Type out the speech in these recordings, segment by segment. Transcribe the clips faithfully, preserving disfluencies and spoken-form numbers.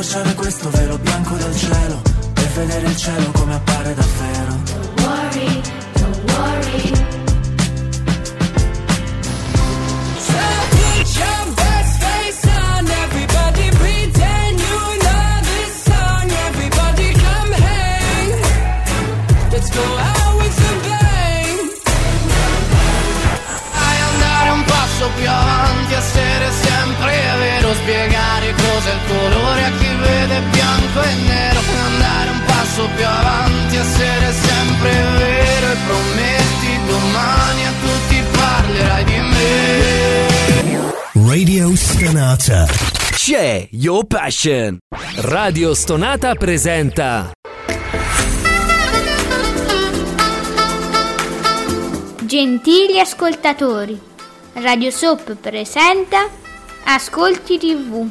accosciare questo velo bianco del cielo e vedere il cielo come appare davvero. Don't worry, don't worry. Take your best face on, everybody pretend you know this song. Everybody come hang, let's go out with a bang. Ai andare un passo più avanti, essere sempre vero, spiegare cos'è il colore a chi vede bianco e nero. Andare un passo più avanti, essere sempre vero, e prometti domani a tutti parlerai di me. Radio Stonata. C'è Your Passion. Radio Stonata presenta Gentili ascoltatori, Radio Soap presenta Ascolti tivù.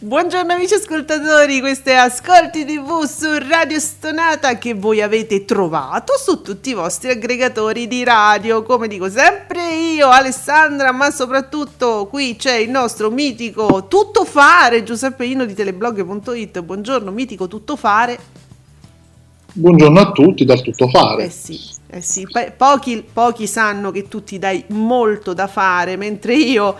Buongiorno amici ascoltatori, questo è Ascolti tivù su Radio Stonata, che voi avete trovato su tutti i vostri aggregatori di radio. Come dico sempre io, Alessandra, ma soprattutto qui c'è il nostro mitico tuttofare Giuseppeino di teleblog punto it. Buongiorno mitico tuttofare. Buongiorno a tutti dal tuttofare. Eh sì, eh sì. Po- pochi, pochi sanno che tu ti dai molto da fare, mentre io...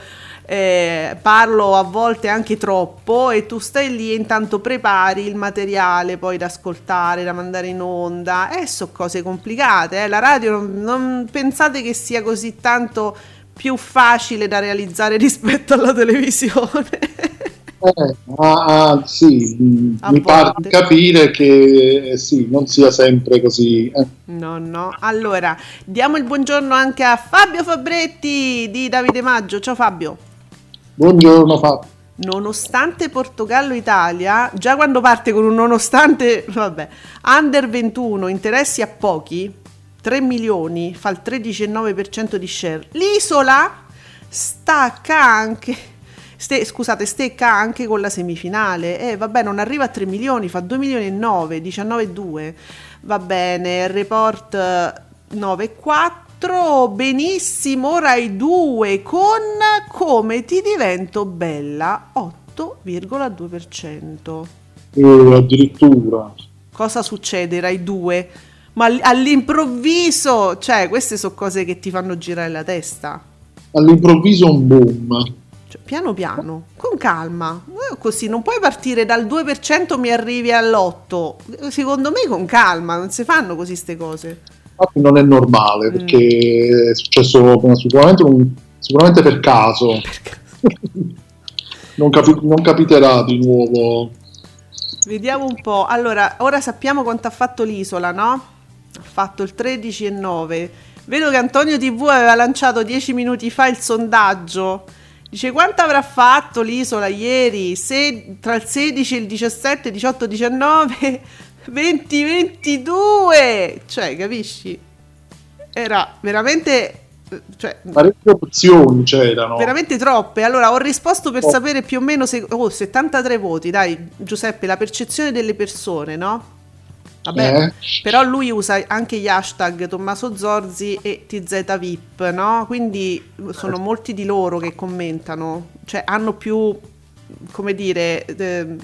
Eh, parlo a volte anche troppo, e tu stai lì e intanto prepari il materiale poi da ascoltare, da mandare in onda. Eh, sono cose complicate, eh. La radio non, non pensate che sia così tanto più facile da realizzare rispetto alla televisione. eh, ah, sì, a mi pare di capire che eh, sì, non sia sempre così. Eh. No, no. Allora, diamo il buongiorno anche a Fabio Fabretti di Davide Maggio. Ciao Fabio. Buongiorno Fabio. Nonostante Portogallo-Italia, già quando parte con un nonostante, vabbè, under ventuno, interessi a pochi, tre milioni, fa il tredici virgola nove per cento di share. L'isola stacca anche, ste, scusate, stecca anche con la semifinale. Eh, vabbè, non arriva a tre milioni, fa due milioni e nove, diciannove virgola due. Va bene, report nove virgola quattro. Benissimo, Rai due con Come ti divento bella, otto virgola due per cento. Eh, addirittura. Cosa succede Rai due? Ma all'improvviso, cioè queste sono cose che ti fanno girare la testa. All'improvviso un boom. Cioè, piano piano, con calma, così non puoi partire dal due per cento mi arrivi all'otto. Secondo me con calma, non si fanno così ste cose. Infatti non è normale, perché mm. è successo sicuramente, un, sicuramente per caso. non, capi- non capiterà di nuovo. Vediamo un po'. Allora, ora sappiamo quanto ha fatto l'isola, no? Ha fatto il tredici virgola nove. Vedo che Antonio tivù aveva lanciato dieci minuti fa il sondaggio. Dice: quanto avrà fatto l'isola ieri? Se, tra il sedici e il diciassette, diciotto, diciannove... venti ventidue, cioè capisci, era veramente, cioè, parecchie opzioni c'erano, veramente troppe. Allora ho risposto per oh. sapere più o meno se, oh, settantatré voti, dai Giuseppe, la percezione delle persone, no? Vabbè, eh. Però lui usa anche gli hashtag Tommaso Zorzi e T Z V I P, no? Quindi sono eh. molti di loro che commentano, cioè hanno più, come dire, eh,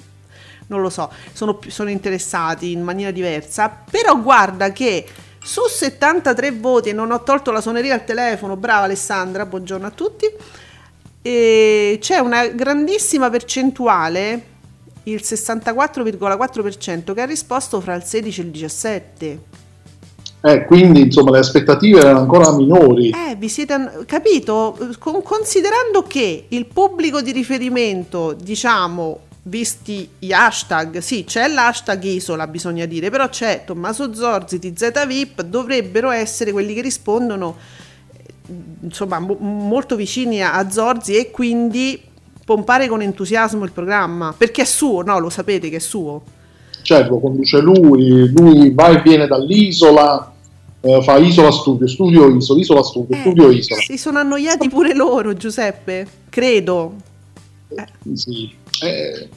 non lo so, sono, sono interessati in maniera diversa. Però guarda che su settantatré voti, e non ho tolto la suoneria al telefono, brava Alessandra, buongiorno a tutti, e c'è una grandissima percentuale, il sessantaquattro virgola quattro per cento, che ha risposto fra il sedici e il diciassette. Eh, quindi insomma le aspettative erano ancora minori. Eh, vi siete capito? Con, considerando che il pubblico di riferimento, diciamo, visti gli hashtag, sì, c'è l'hashtag isola, bisogna dire, però c'è Tommaso Zorzi, T Z V I P, dovrebbero essere quelli che rispondono, insomma, mo- molto vicini a-, a Zorzi, e quindi pompare con entusiasmo il programma, perché è suo, no? Lo sapete che è suo. Certo, conduce lui, lui va e viene dall'isola, eh, fa isola studio, studio isola, isola studio, eh, studio isola. Si sono annoiati pure loro, Giuseppe, credo. Eh, sì. Eh,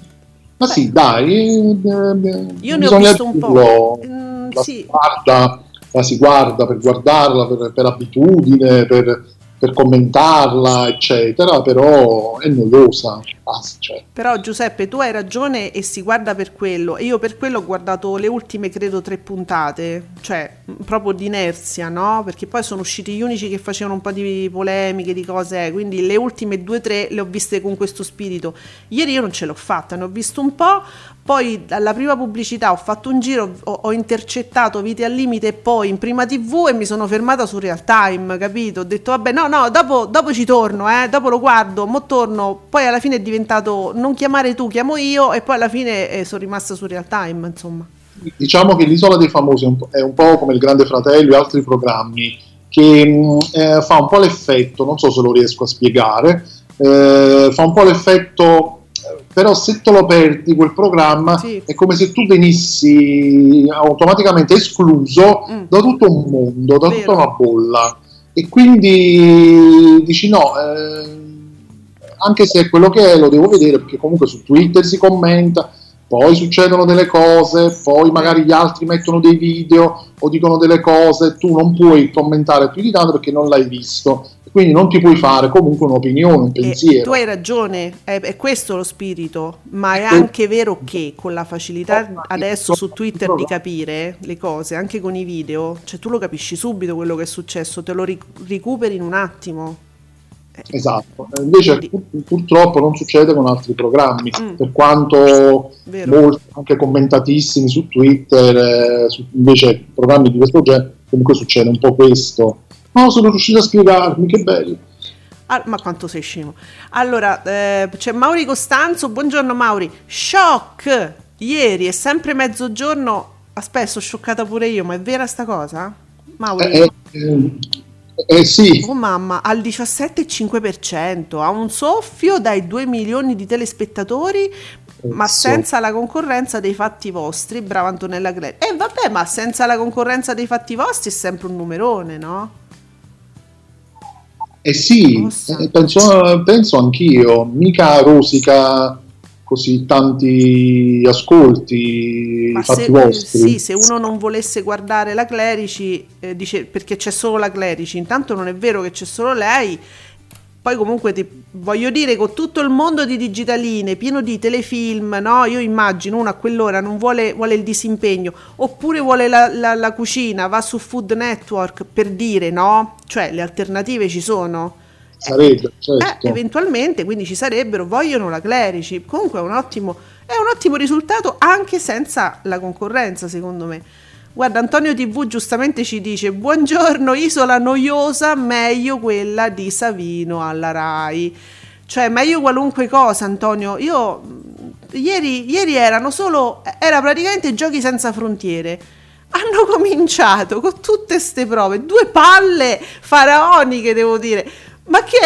ma beh, sì, dai. Eh, eh, io ne ho visto un po'. Mm, la, sì. guarda, la si guarda per guardarla, per, per abitudine, per... per commentarla, eccetera, però è noiosa. Ah, cioè. Però Giuseppe, tu hai ragione e si guarda per quello. E io per quello ho guardato le ultime, credo, tre puntate, cioè proprio d'inerzia, no? Perché poi sono usciti gli unici che facevano un po' di polemiche, di cose, quindi le ultime due o tre le ho viste con questo spirito. Ieri io non ce l'ho fatta, ne ho visto un po', poi dalla prima pubblicità ho fatto un giro, ho, ho intercettato Vite al Limite e poi in Prima tivù e mi sono fermata su Real Time, capito? Ho detto vabbè, no, no, dopo, dopo ci torno, eh, dopo lo guardo, mo torno, poi alla fine è diventato non chiamare tu, chiamo io, e poi alla fine eh, sono rimasta su Real Time, insomma. Diciamo che l'Isola dei Famosi è un po', è un po' come il Grande Fratello e altri programmi, che eh, fa un po' l'effetto, non so se lo riesco a spiegare, eh, fa un po' l'effetto... Però se te lo perdi quel programma, sì, è come se tu venissi automaticamente escluso mm. da tutto un mondo, da Vero. tutta una bolla, e quindi dici no, eh, anche se è quello che è, lo devo vedere, perché comunque su Twitter si commenta, poi succedono delle cose, poi magari gli altri mettono dei video o dicono delle cose, tu non puoi commentare più di tanto perché non l'hai visto. Quindi non ti puoi fare comunque un'opinione, un pensiero. E tu hai ragione, è, è questo lo spirito, ma è anche vero che con la facilità adesso su Twitter di capire le cose, anche con i video, cioè tu lo capisci subito quello che è successo, te lo ric- recuperi in un attimo. Esatto, invece Quindi... purtroppo non succede con altri programmi, mm. per quanto vero. molti anche commentatissimi su Twitter, eh, su, invece programmi di questo genere, comunque succede un po' questo. No, sono riuscito a spiegarmi, che bello. Ah, ma quanto sei scemo. Allora, eh, c'è Mauri Costanzo, buongiorno Mauri. Shock, ieri è sempre mezzogiorno. Aspetta, sono scioccata pure io, ma è vera sta cosa? Mauri? Eh, eh, eh sì. Oh mamma, al diciassette virgola cinque per cento, ha un soffio dai due milioni di telespettatori, ma senza la concorrenza dei fatti vostri. Brava Antonella Glenn. E eh, vabbè, ma senza la concorrenza dei fatti vostri è sempre un numerone, no? Eh sì, eh, penso, penso anch'io, mica rosica così tanti ascolti, ma fatti se, vostri. Sì, se uno non volesse guardare la Clerici, eh, dice perché c'è solo la Clerici, intanto non è vero che c'è solo lei, poi comunque ti, voglio dire, con tutto il mondo di digitaline, pieno di telefilm, no? Io immagino uno a quell'ora non vuole, vuole il disimpegno, oppure vuole la, la, la cucina, va su Food Network, per dire, no? Cioè le alternative ci sono. Sarebbe, certo. Eh, eventualmente, quindi ci sarebbero, vogliono la Clerici, comunque è un ottimo, è un ottimo risultato anche senza la concorrenza, secondo me. Guarda, Antonio tivù giustamente ci dice buongiorno, isola noiosa, meglio quella di Savino alla Rai. Cioè meglio qualunque cosa, Antonio. Io ieri, ieri erano solo, era praticamente Giochi Senza Frontiere. Hanno cominciato con tutte queste prove, due palle faraoniche, devo dire. Ma che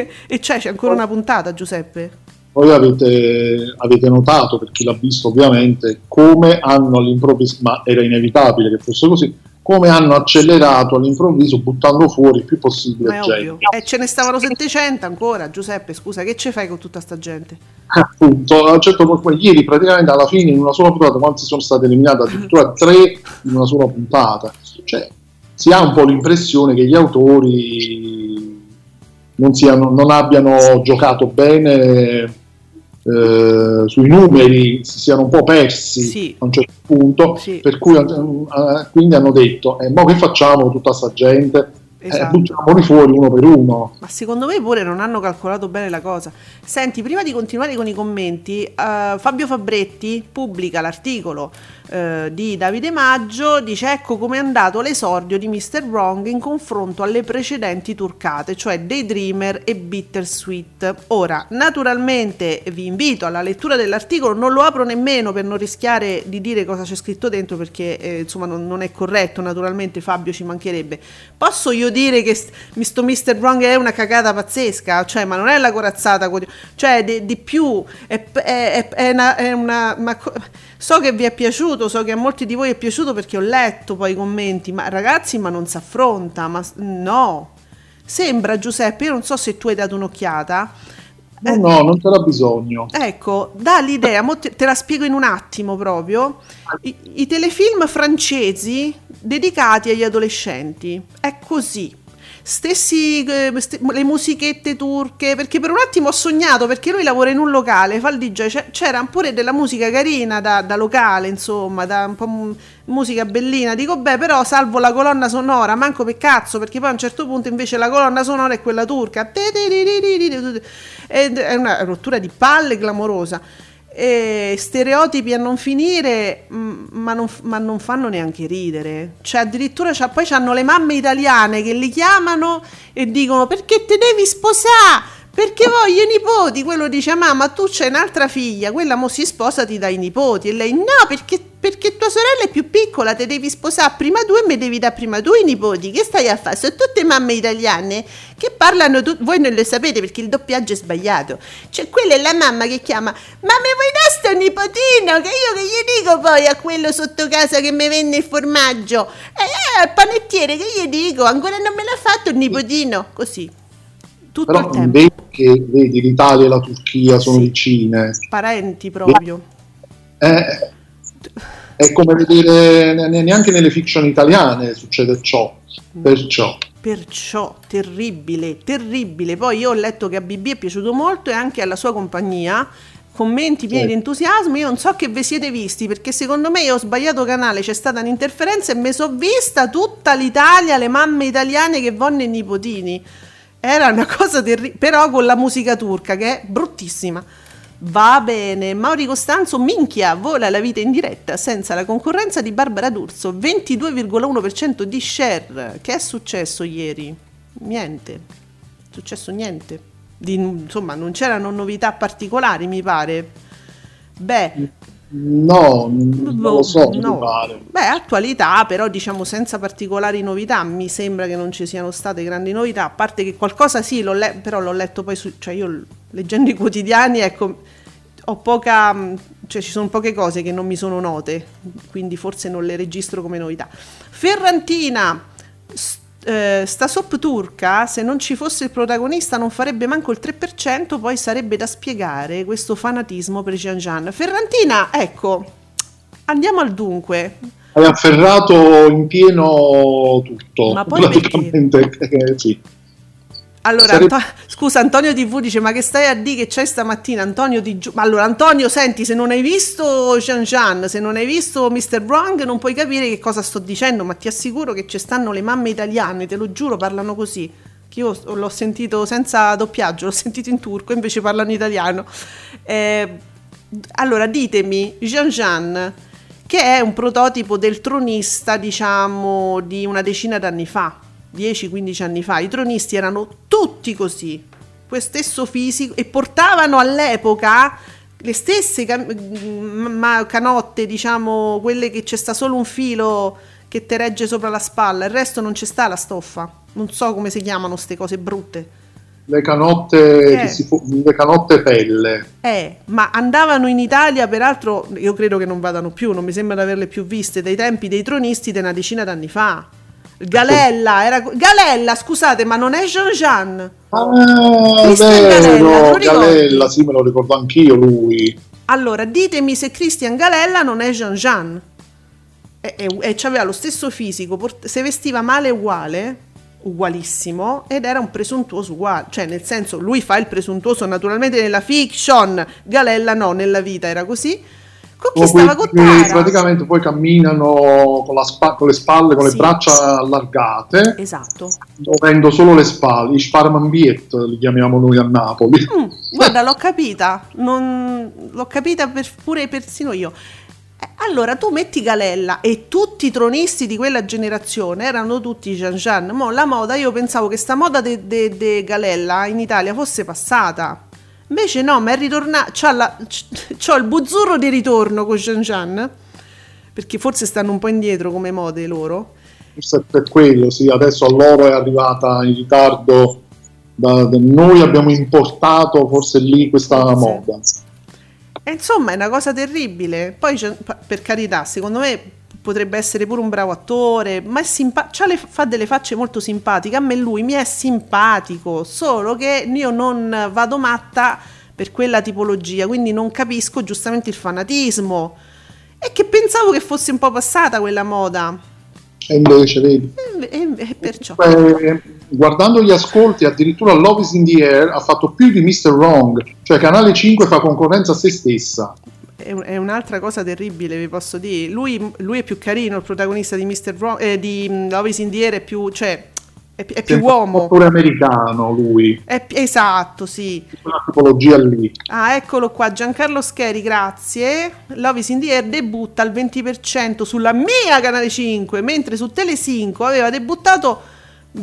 è? E cioè c'è ancora una puntata, Giuseppe? Voi avete, avete notato, per chi l'ha visto ovviamente, come hanno all'improvviso, ma era inevitabile che fosse così, come hanno accelerato all'improvviso buttando fuori il più possibile ma gente. Ovvio. E ce ne stavano settecento ancora, Giuseppe, scusa, che ce fai con tutta sta gente? Appunto, a un certo punto, ieri praticamente alla fine in una sola puntata, quanti sono state eliminate? Addirittura tre in una sola puntata. Cioè, si ha un po' l'impressione che gli autori non, siano, non abbiano giocato bene... Eh, sui numeri, si siano un po' persi, sì, a un certo punto, sì, per cui eh, quindi hanno detto eh, ma che facciamo con tutta sta gente? Esatto. Eh, buttiamoli fuori uno per uno. Ma secondo me pure non hanno calcolato bene la cosa. Senti, prima di continuare con i commenti, eh, Fabio Fabretti pubblica l'articolo eh, di Davide Maggio, dice ecco com'è andato l'esordio di mister Wrong in confronto alle precedenti turcate, cioè Daydreamer e Bittersweet. Ora, naturalmente vi invito alla lettura dell'articolo, non lo apro nemmeno per non rischiare di dire cosa c'è scritto dentro, perché eh, insomma non, non è corretto, naturalmente Fabio, ci mancherebbe. Posso io dire che sto mister Wrong è una cagata pazzesca, cioè, ma non è la corazzata, cioè di, di più, è, è, è una... È una ma, so che vi è piaciuto, so che a molti di voi è piaciuto perché ho letto poi i commenti, ma ragazzi, ma non si affronta, ma no, sembra Giuseppe, io non so se tu hai dato un'occhiata. No, eh, no, non c'era bisogno. Ecco, dà l'idea, mo te, te la spiego in un attimo proprio, I, i telefilm francesi dedicati agli adolescenti, è così. Stessi st- le musichette turche, perché per un attimo ho sognato, perché lui lavora in un locale, fa il D J, c'era pure della musica carina da, da locale, insomma, da un po' m- musica bellina, dico beh, però salvo la colonna sonora, manco per cazzo, perché poi a un certo punto invece la colonna sonora è quella turca, è una rottura di palle clamorosa, e stereotipi a non finire, ma non, ma non fanno neanche ridere, cioè addirittura c'ha, poi c'hanno le mamme italiane che li chiamano e dicono perché te devi sposare, perché voglio i nipoti, quello dice mamma tu c'hai un'altra figlia, quella mo si sposa, ti dai i nipoti, e lei no perché, perché tua sorella è più piccola, te devi sposare prima tu e mi devi dare prima tu i nipoti, che stai a fare, sono tutte mamme italiane che parlano, tu- voi non lo sapete perché il doppiaggio è sbagliato, cioè quella è la mamma che chiama ma mi vuoi dare sto nipotino, che io che gli dico poi a quello sotto casa che mi vende il formaggio, e eh, al panettiere che gli dico ancora non me l'ha fatto il nipotino, così tutto. Però il tempo vedi che vedi, l'Italia e la Turchia sono sì, vicine, parenti proprio, eh, è come vedere, neanche nelle fiction italiane succede ciò, perciò perciò terribile, terribile. Poi io ho letto che a B B è piaciuto molto e anche alla sua compagnia, commenti pieni sì, di entusiasmo. Io non so che vi siete visti, perché secondo me io ho sbagliato canale, c'è stata un'interferenza e mi sono vista tutta l'Italia, le mamme italiane che vanno i nipotini. Era una cosa terribile, però con la musica turca che è bruttissima. Va bene, Mauri Costanzo, minchia, vola la vita in diretta senza la concorrenza di Barbara D'Urso, ventidue virgola uno per cento di share. Che è successo ieri? Niente, è successo niente. Di, insomma, non c'erano novità particolari, mi pare. Beh... No, non lo so, no. Pare. Beh, attualità, però diciamo senza particolari novità, mi sembra che non ci siano state grandi novità, a parte che qualcosa sì, l'ho le- però l'ho letto poi, su- cioè io leggendo i quotidiani, ecco, ho poca, cioè ci sono poche cose che non mi sono note, quindi forse non le registro come novità. Ferrantina, st- eh, sta soap turca, se non ci fosse il protagonista non farebbe manco il tre per cento, poi sarebbe da spiegare questo fanatismo per Gian Gian. Ferrantina, ecco, andiamo al dunque. Hai afferrato in pieno tutto. Ma poi perché? Sì. Allora, Sare... Anto... scusa, Antonio T V dice ma che stai a dì che c'è stamattina, Antonio Di Giu... ma allora Antonio, senti, se non hai visto Gian Gian, se non hai visto mister Wrong non puoi capire che cosa sto dicendo, ma ti assicuro che ci stanno le mamme italiane, te lo giuro, parlano così, che io l'ho sentito senza doppiaggio, l'ho sentito in turco, invece parlano italiano. Eh, allora ditemi, Gian Gian, che è un prototipo del tronista, diciamo, di una decina d'anni fa, dieci quindici anni fa, i tronisti erano tutti così, questo stesso fisico, e portavano all'epoca le stesse canotte, diciamo, quelle che c'è sta solo un filo che te regge sopra la spalla, il resto non c'è sta la stoffa, non so come si chiamano ste cose brutte, le canotte, eh. che si fu- le canotte pelle, eh, ma andavano in Italia, peraltro io credo che non vadano più, non mi sembra di averle più viste, dai tempi dei tronisti di una decina d'anni fa. Galella, era Galella, scusate, ma non è Gian Gian? Ah, Christian Galella, Galella, sì, me lo ricordo anch'io lui. Allora, ditemi se Christian Galella non è Gian Gian. E, e, e aveva lo stesso fisico, port- se vestiva male uguale, ugualissimo, ed era un presuntuoso uguale. Cioè, nel senso, lui fa il presuntuoso naturalmente nella fiction, Galella no, nella vita era così. Conquistava con Tara. Praticamente poi camminano con, la spa, con le spalle, con sì, le braccia allargate, esatto, dovendo solo le spalle, gli sparmambiet li chiamiamo noi a Napoli. Mm, guarda, l'ho capita, non, l'ho capita per, pure persino io. Allora tu metti Galella e tutti i tronisti di quella generazione erano tutti Gian Gian. Mo la moda, io pensavo che sta moda de, de, de Galella in Italia fosse passata. Invece no, ma è ritornato, c'ha, la, c'ha il buzzurro di ritorno con Gian Gian, perché forse stanno un po' indietro come mode loro, forse è per quello, sì, adesso a loro è arrivata in ritardo, da, da noi abbiamo importato forse lì questa sì. moda. E insomma è una cosa terribile, poi per carità secondo me potrebbe essere pure un bravo attore, ma è simpa- c'ha le, fa delle facce molto simpatiche, a me lui mi è simpatico, solo che io non vado matta per quella tipologia, quindi non capisco giustamente il fanatismo, e che pensavo che fosse un po' passata quella moda. E invece vedi, e, e, e perciò. Beh, guardando gli ascolti addirittura Love is in the Air ha fatto più di mister Wrong, cioè Canale cinque fa concorrenza a se stessa. È un'altra cosa terribile, vi posso dire. Lui, lui è più carino, il protagonista di mister Wrong, eh, di Love is in the Air è più, cioè, è, è più uomo. È più americano lui. È, esatto, sì. È quella tipologia lì. Ah, eccolo qua, Giancarlo Scheri, grazie. Love is in the Air debutta al venti per cento sulla mia Canale cinque, mentre su Telecinco aveva debuttato,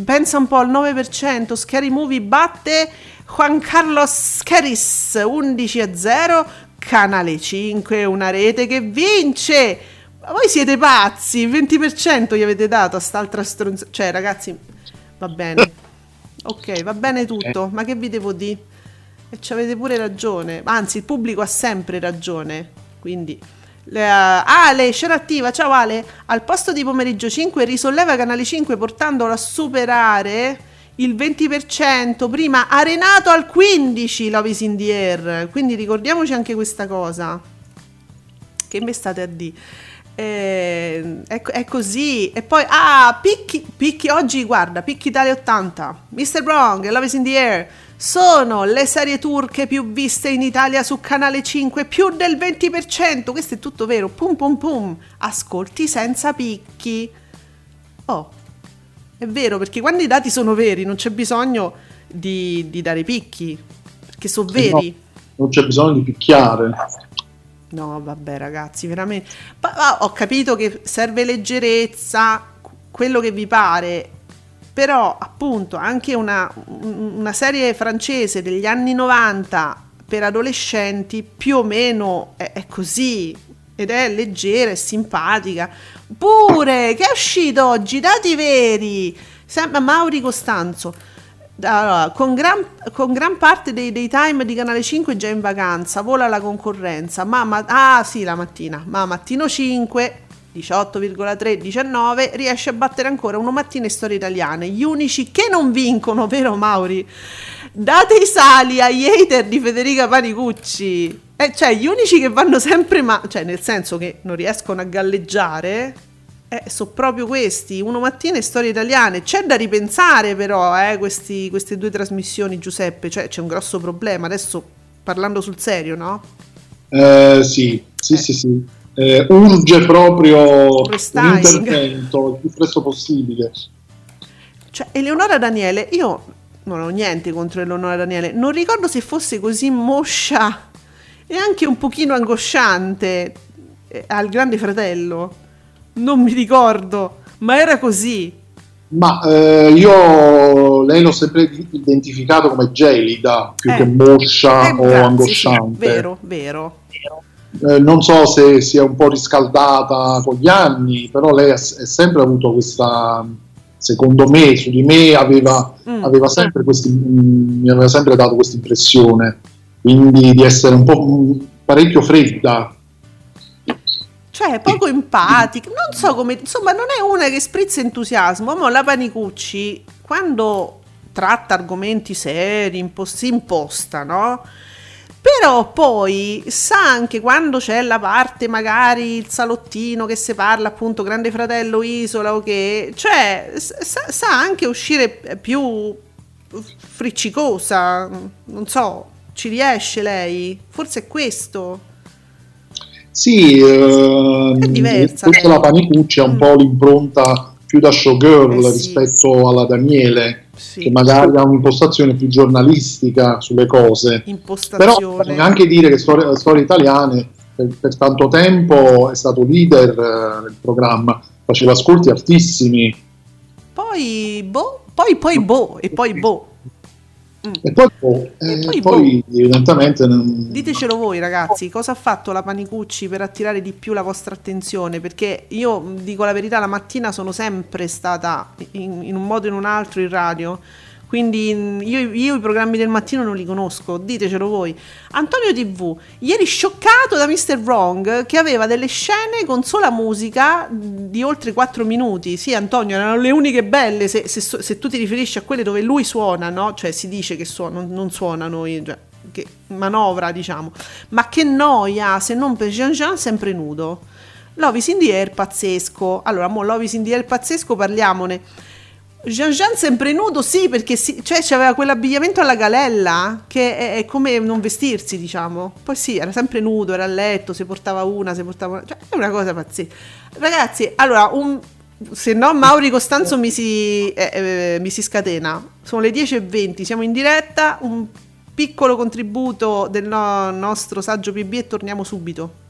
pensa un po', al nove per cento. Scheri Movie batte Giancarlo Scheris undici a zero. Canale cinque, una rete che vince. Ma voi siete pazzi, il venti per cento gli avete dato a st'altra stronza, cioè ragazzi, va bene, ok, va bene tutto, ma che vi devo dire? E ci avete pure ragione, anzi il pubblico ha sempre ragione, quindi la... Ale, c'era attiva, ciao Ale, al posto di Pomeriggio cinque risolleva Canale cinque portandolo a superare il venti per cento, prima arenato al quindici Love is in the Air, quindi ricordiamoci anche questa cosa. Che me state a dire? Eh, è, è così. E poi ah, picchi, picchi oggi, guarda, picchi Italia ottanta, mister Wrong e Love is in the Air sono le serie turche più viste in Italia su Canale cinque, più del venti per cento. Questo è tutto vero. Pum pum pum. Ascolti senza picchi. Oh, è vero, perché quando i dati sono veri non c'è bisogno di, di dare picchi, perché sono veri. No, non c'è bisogno di picchiare. No, vabbè ragazzi, veramente. Ma, ma, ho capito che serve leggerezza, quello che vi pare, però appunto anche una, una serie francese degli anni novanta per adolescenti più o meno è, è così. Ed è leggera e simpatica. Pure, che è uscito oggi, dati veri, sembra Mauri Costanzo. Allora, con, gran, con gran parte dei daytime di Canale cinque già in vacanza, vola la concorrenza. Ma, ma, ah sì, la mattina, ma Mattino cinque, diciotto virgola tre diciannove, riesce a battere ancora Uno Mattina e Storie Italiane, gli unici che non vincono, vero Mauri? Date i sali agli hater di Federica Panicucci. Eh, cioè gli unici che vanno sempre, ma cioè nel senso che non riescono a galleggiare, eh, sono proprio questi, Uno Mattina e Storie Italiane. C'è da ripensare però, eh, questi, queste due trasmissioni, Giuseppe, cioè c'è un grosso problema, adesso parlando sul serio, no? Eh, sì, sì, eh. sì, sì. Eh, urge proprio Restyling. Un intervento il più presto possibile. Cioè, Eleonora Daniele, io non ho niente contro Eleonora Daniele, non ricordo se fosse così moscia e anche un pochino angosciante eh, al Grande Fratello, non mi ricordo, ma era così. Ma eh, io lei l'ho sempre identificato come gelida più eh, che moscia eh, o grazie, angosciante. Sì, vero, vero. Eh, non so se si è un po' riscaldata con gli anni, però lei ha, è sempre avuto questa, secondo me, su di me aveva, mm. aveva sempre questi, mh, mi aveva sempre dato questa impressione. Quindi di essere un po' mh, parecchio fredda, cioè poco empatica, non so come, insomma non è una che sprizza entusiasmo. Ma la Panicucci quando tratta argomenti seri impost- si imposta, no? Però poi sa anche quando c'è la parte magari il salottino che si parla appunto Grande Fratello, Isola, ok, cioè sa, sa anche uscire più friccicosa, non so, ci riesce lei, forse è questo. Sì, ehm, è diversa. Questa la Panicucci ha un mm. po' l'impronta più da showgirl eh, rispetto sì. alla Daniele, sì, che magari sì. ha un'impostazione più giornalistica sulle cose. Però bisogna anche dire che Storie, Storie Italiane per, per tanto tempo è stato leader eh, nel programma, faceva ascolti altissimi. Poi boh, poi poi boh e poi boh. Mm. E poi, eh, e poi, poi boh. evidentemente non... Ditecelo voi ragazzi, cosa ha fatto la Panicucci per attirare di più la vostra attenzione, perché io dico la verità, la mattina sono sempre stata in, in un modo o in un altro in radio, quindi io, io i programmi del mattino non li conosco, ditecelo voi. Antonio tivù, ieri scioccato da mister Wrong, che aveva delle scene con sola musica di oltre quattro minuti. Sì Antonio, erano le uniche belle, se, se, se tu ti riferisci a quelle dove lui suona, no? Cioè si dice che suona, non, non suonano, cioè, che manovra diciamo, ma che noia, se non per Jean Jean sempre nudo. Lovis in the Air pazzesco, allora mo Lovis in the Air pazzesco parliamone. Jean Jean sempre nudo, sì, perché si, cioè c'aveva quell'abbigliamento alla Galella che è, è come non vestirsi, diciamo. Poi sì, era sempre nudo, era a letto, se portava una, se portava una, cioè è una cosa pazzesca. Ragazzi, allora, un, se no Mauri Costanzo mi si, eh, eh, mi si scatena. Sono le dieci e venti, siamo in diretta, un piccolo contributo del no, nostro saggio P B e torniamo subito.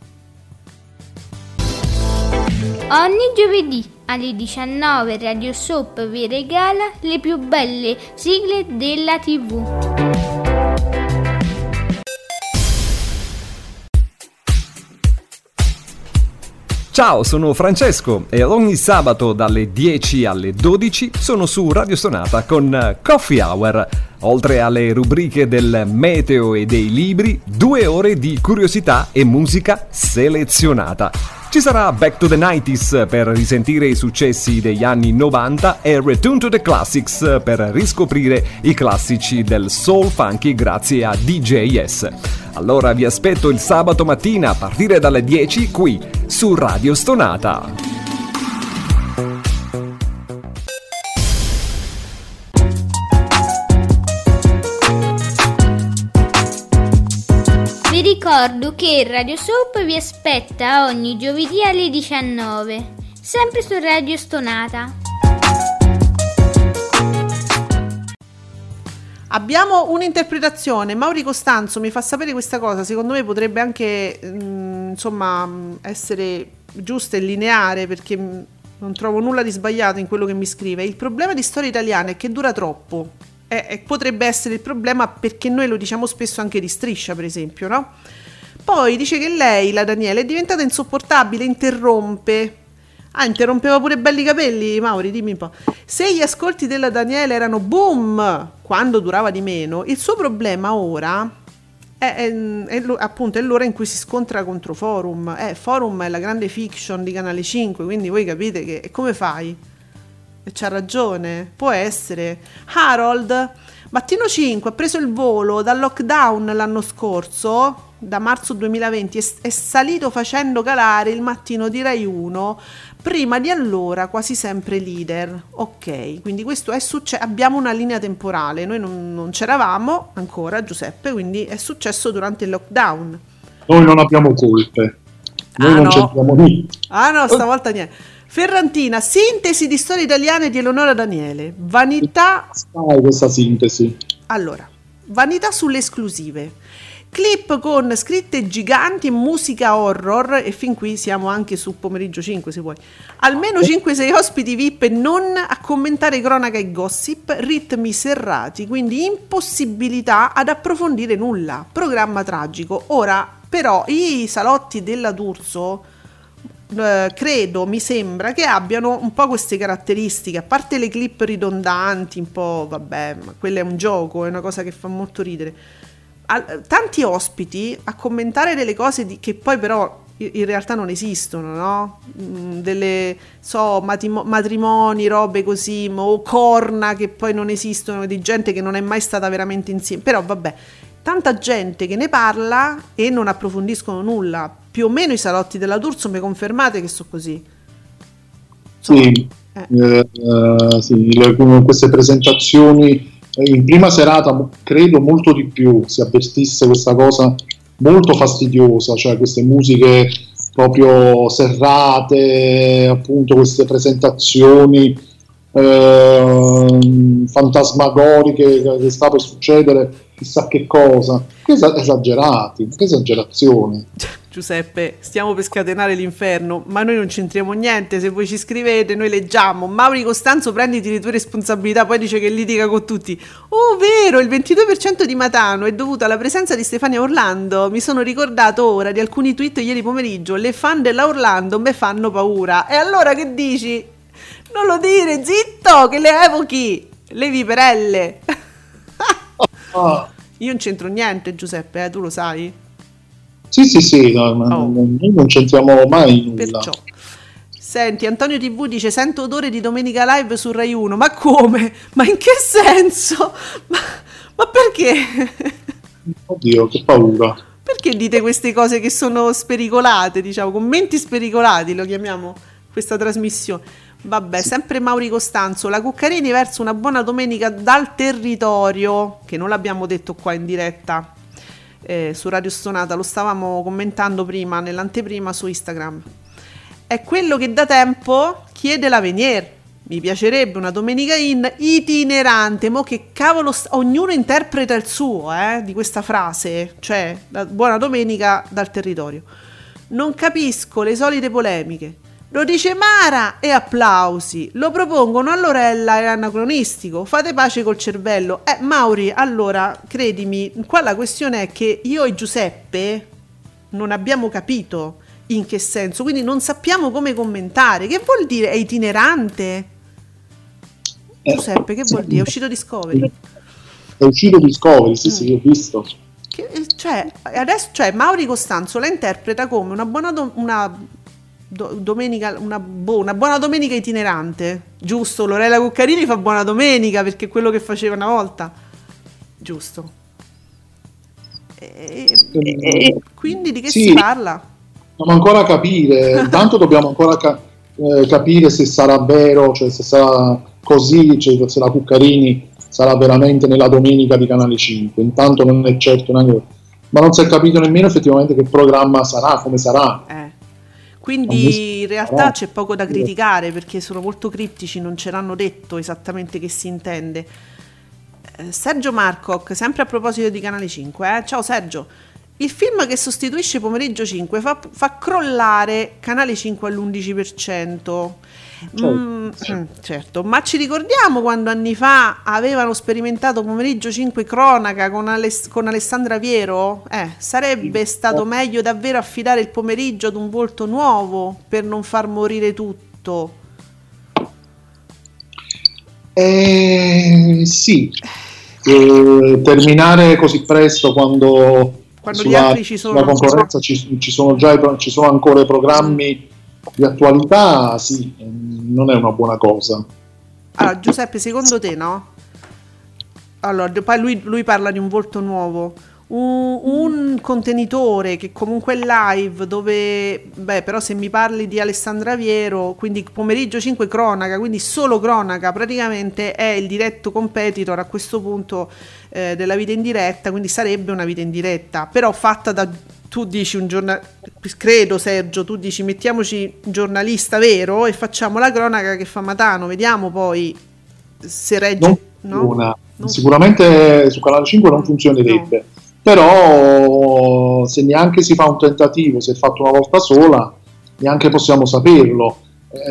Ogni giovedì alle diciannove Radio Soap vi regala le più belle sigle della tivù. Ciao, sono Francesco e ogni sabato dalle dieci alle dodici sono su Radio Sonata con Coffee Hour. Oltre alle rubriche del meteo e dei libri, due ore di curiosità e musica selezionata. Ci sarà Back to the novanta per risentire i successi degli anni novanta e Return to the Classics per riscoprire i classici del soul funky grazie a D J S. Allora vi aspetto il sabato mattina a partire dalle dieci qui su Radio Stonata. Ricordo che Radio Soap vi aspetta ogni giovedì alle diciannove, sempre su Radio Stonata. Abbiamo un'interpretazione, Mauri Costanzo mi fa sapere questa cosa, secondo me potrebbe anche mh, insomma essere giusta e lineare, perché non trovo nulla di sbagliato in quello che mi scrive. Il problema di Storia Italiana è che dura troppo. Eh, potrebbe essere il problema, perché noi lo diciamo spesso anche di Striscia per esempio, no? Poi dice che lei, la Daniela, è diventata insopportabile, interrompe. Ah, interrompeva pure belli capelli. Mauri, dimmi un po', se gli ascolti della Daniela erano boom quando durava di meno, il suo problema ora è, è, è, è appunto è l'ora in cui si scontra contro Forum. eh, Forum è la grande fiction di Canale cinque, quindi voi capite che come fai. C'ha ragione, può essere. Harold, Mattino cinque ha preso il volo dal lockdown l'anno scorso, da marzo duemilaventi, è, è salito facendo calare il mattino di Rai uno, prima di allora quasi sempre leader. Ok, quindi questo è successo, abbiamo una linea temporale, noi non, non c'eravamo ancora, Giuseppe, quindi è successo durante il lockdown. Noi non abbiamo colpe, noi ah non no. c'entriamo niente. Ah no, stavolta niente. Ferrantina, sintesi di Storia Italiana di Eleonora Daniele. Vanità. Stai questa sintesi. Allora, vanità sulle esclusive. Clip con scritte giganti, musica horror, e fin qui siamo anche su Pomeriggio cinque se vuoi. Almeno cinque sei ospiti V I P non a commentare cronaca e gossip, ritmi serrati, quindi impossibilità ad approfondire nulla. Programma tragico. Ora, però, i salotti della D'Urso Uh, credo, mi sembra che abbiano un po' queste caratteristiche, a parte le clip ridondanti un po', vabbè, ma quello è un gioco, è una cosa che fa molto ridere. Al, tanti ospiti a commentare delle cose di, che poi però in realtà non esistono, no? Mm, delle, so, matimo, matrimoni, robe così, o corna che poi non esistono, di gente che non è mai stata veramente insieme, però vabbè, tanta gente che ne parla e non approfondiscono nulla. Più o meno i salotti della D'Urso, mi confermate che so così? So, sì, eh. Eh, sì le, queste presentazioni in prima serata credo molto di più si avvertisse questa cosa molto fastidiosa, cioè queste musiche proprio serrate, appunto queste presentazioni eh, fantasmagoriche, che, che sta per succedere chissà che cosa, che esagerati, che esagerazione. Giuseppe, stiamo per scatenare l'inferno, ma noi non c'entriamo niente. Se voi ci scrivete, noi leggiamo. Mauri Costanzo, prenditi le tue responsabilità. Poi dice che litiga con tutti. Oh, vero, il ventidue per cento di Matano è dovuto alla presenza di Stefania Orlando. Mi sono ricordato ora di alcuni tweet ieri pomeriggio. Le fan della Orlando me fanno paura. E allora che dici? Non lo dire, zitto, che le evochi, le viperelle. Io non c'entro niente, Giuseppe, eh, tu lo sai. Sì, sì, sì, no, oh. Noi non c'entriamo mai nulla. Perciò. Senti, Antonio ti vu dice: sento odore di Domenica Live su Rai uno. Ma come? Ma in che senso? Ma, ma perché? Oddio, che paura. Perché dite queste cose che sono spericolate, diciamo, commenti spericolati, lo chiamiamo questa trasmissione. Vabbè, sempre Mauri Costanzo, la Cuccarini verso una buona domenica dal territorio, che non l'abbiamo detto qua in diretta, eh, su Radio Stonata, lo stavamo commentando prima, nell'anteprima su Instagram. È quello che da tempo chiede la Venier, mi piacerebbe una domenica in itinerante, mo che cavolo, st- ognuno interpreta il suo, eh, di questa frase, cioè, la buona domenica dal territorio. Non capisco le solite polemiche. Lo dice Mara e applausi. Lo propongono a Lorella, è anacronistico. Fate pace col cervello. Eh, Mauri, allora, credimi, qua la questione è che io e Giuseppe non abbiamo capito in che senso, quindi non sappiamo come commentare. Che vuol dire? È itinerante? Giuseppe, che vuol dire? È uscito Discovery. È uscito Discovery, sì, mm. sì, l'ho visto. Che, cioè, adesso, cioè, Mauri Costanzo la interpreta come una buona... Do- una Do- domenica, una, bo- una buona domenica itinerante, giusto? Lorella Cuccarini fa buona domenica perché è quello che faceva una volta, giusto? E, e, e quindi di che sì, si parla? Dobbiamo ancora capire. Intanto dobbiamo ancora ca- eh, capire se sarà vero, cioè se sarà così, cioè se la Cuccarini sarà veramente nella domenica di Canale cinque. Intanto non è certo neanche, ma non si è capito nemmeno effettivamente che programma sarà, come sarà. Eh. Quindi in realtà c'è poco da criticare perché sono molto criptici, non ce l'hanno detto esattamente che si intende. Sergio Marcoc, sempre a proposito di Canale cinque, eh? Ciao Sergio, il film che sostituisce Pomeriggio cinque fa, fa crollare Canale cinque all'undici per cento. Certo. Mm, certo, ma ci ricordiamo quando anni fa avevano sperimentato Pomeriggio cinque cronaca con, Aless- con Alessandra Viero? Eh, sarebbe stato meglio davvero affidare il pomeriggio ad un volto nuovo per non far morire tutto. Eh, sì, eh, terminare così presto quando, quando sulla, gli altri ci sono, la concorrenza ci, ci sono già ci sono ancora i programmi di attualità, sì, non è una buona cosa. Allora, Giuseppe, secondo te, no? Allora, poi lui, lui parla di un volto nuovo, un, un contenitore che comunque è live, dove, beh, però se mi parli di Alessandra Viero, quindi Pomeriggio cinque cronaca, quindi solo cronaca, praticamente è il diretto competitor a questo punto eh, della Vita in Diretta, quindi sarebbe una Vita in Diretta, però fatta da... Tu dici un giornalista, credo Sergio, tu dici mettiamoci un giornalista vero e facciamo la cronaca che fa Matano, vediamo poi se regge. Non funziona, no? Non sicuramente funziona. Su Canale cinque non funzionerebbe, no. Però se neanche si fa un tentativo, se è fatto una volta sola, neanche possiamo saperlo.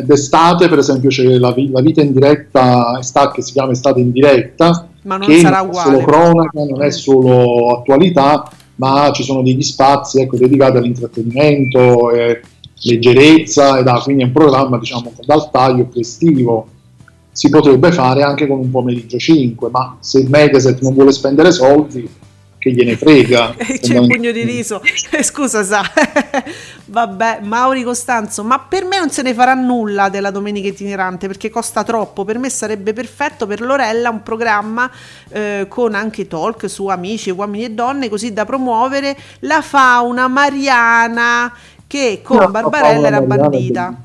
D'estate per esempio c'è la, la Vita in Diretta, che si chiama Estate in Diretta, ma non che sarà non uguale, è solo cronaca, non è solo attualità, ma ci sono degli spazi, ecco, dedicati all'intrattenimento, eh, leggerezza, ed, ah, quindi è un programma, diciamo, dal taglio più estivo. Si potrebbe fare anche con un Pomeriggio cinque, ma se il Mediaset non vuole spendere soldi, che gliene frega. C'è il pugno di riso, scusa sa. Vabbè, Mauri Costanzo, ma per me non se ne farà nulla della domenica itinerante perché costa troppo. Per me sarebbe perfetto per Lorella un programma eh, con anche talk su amici, uomini e donne, così da promuovere la fauna mariana che con no, Barbarella era bandita.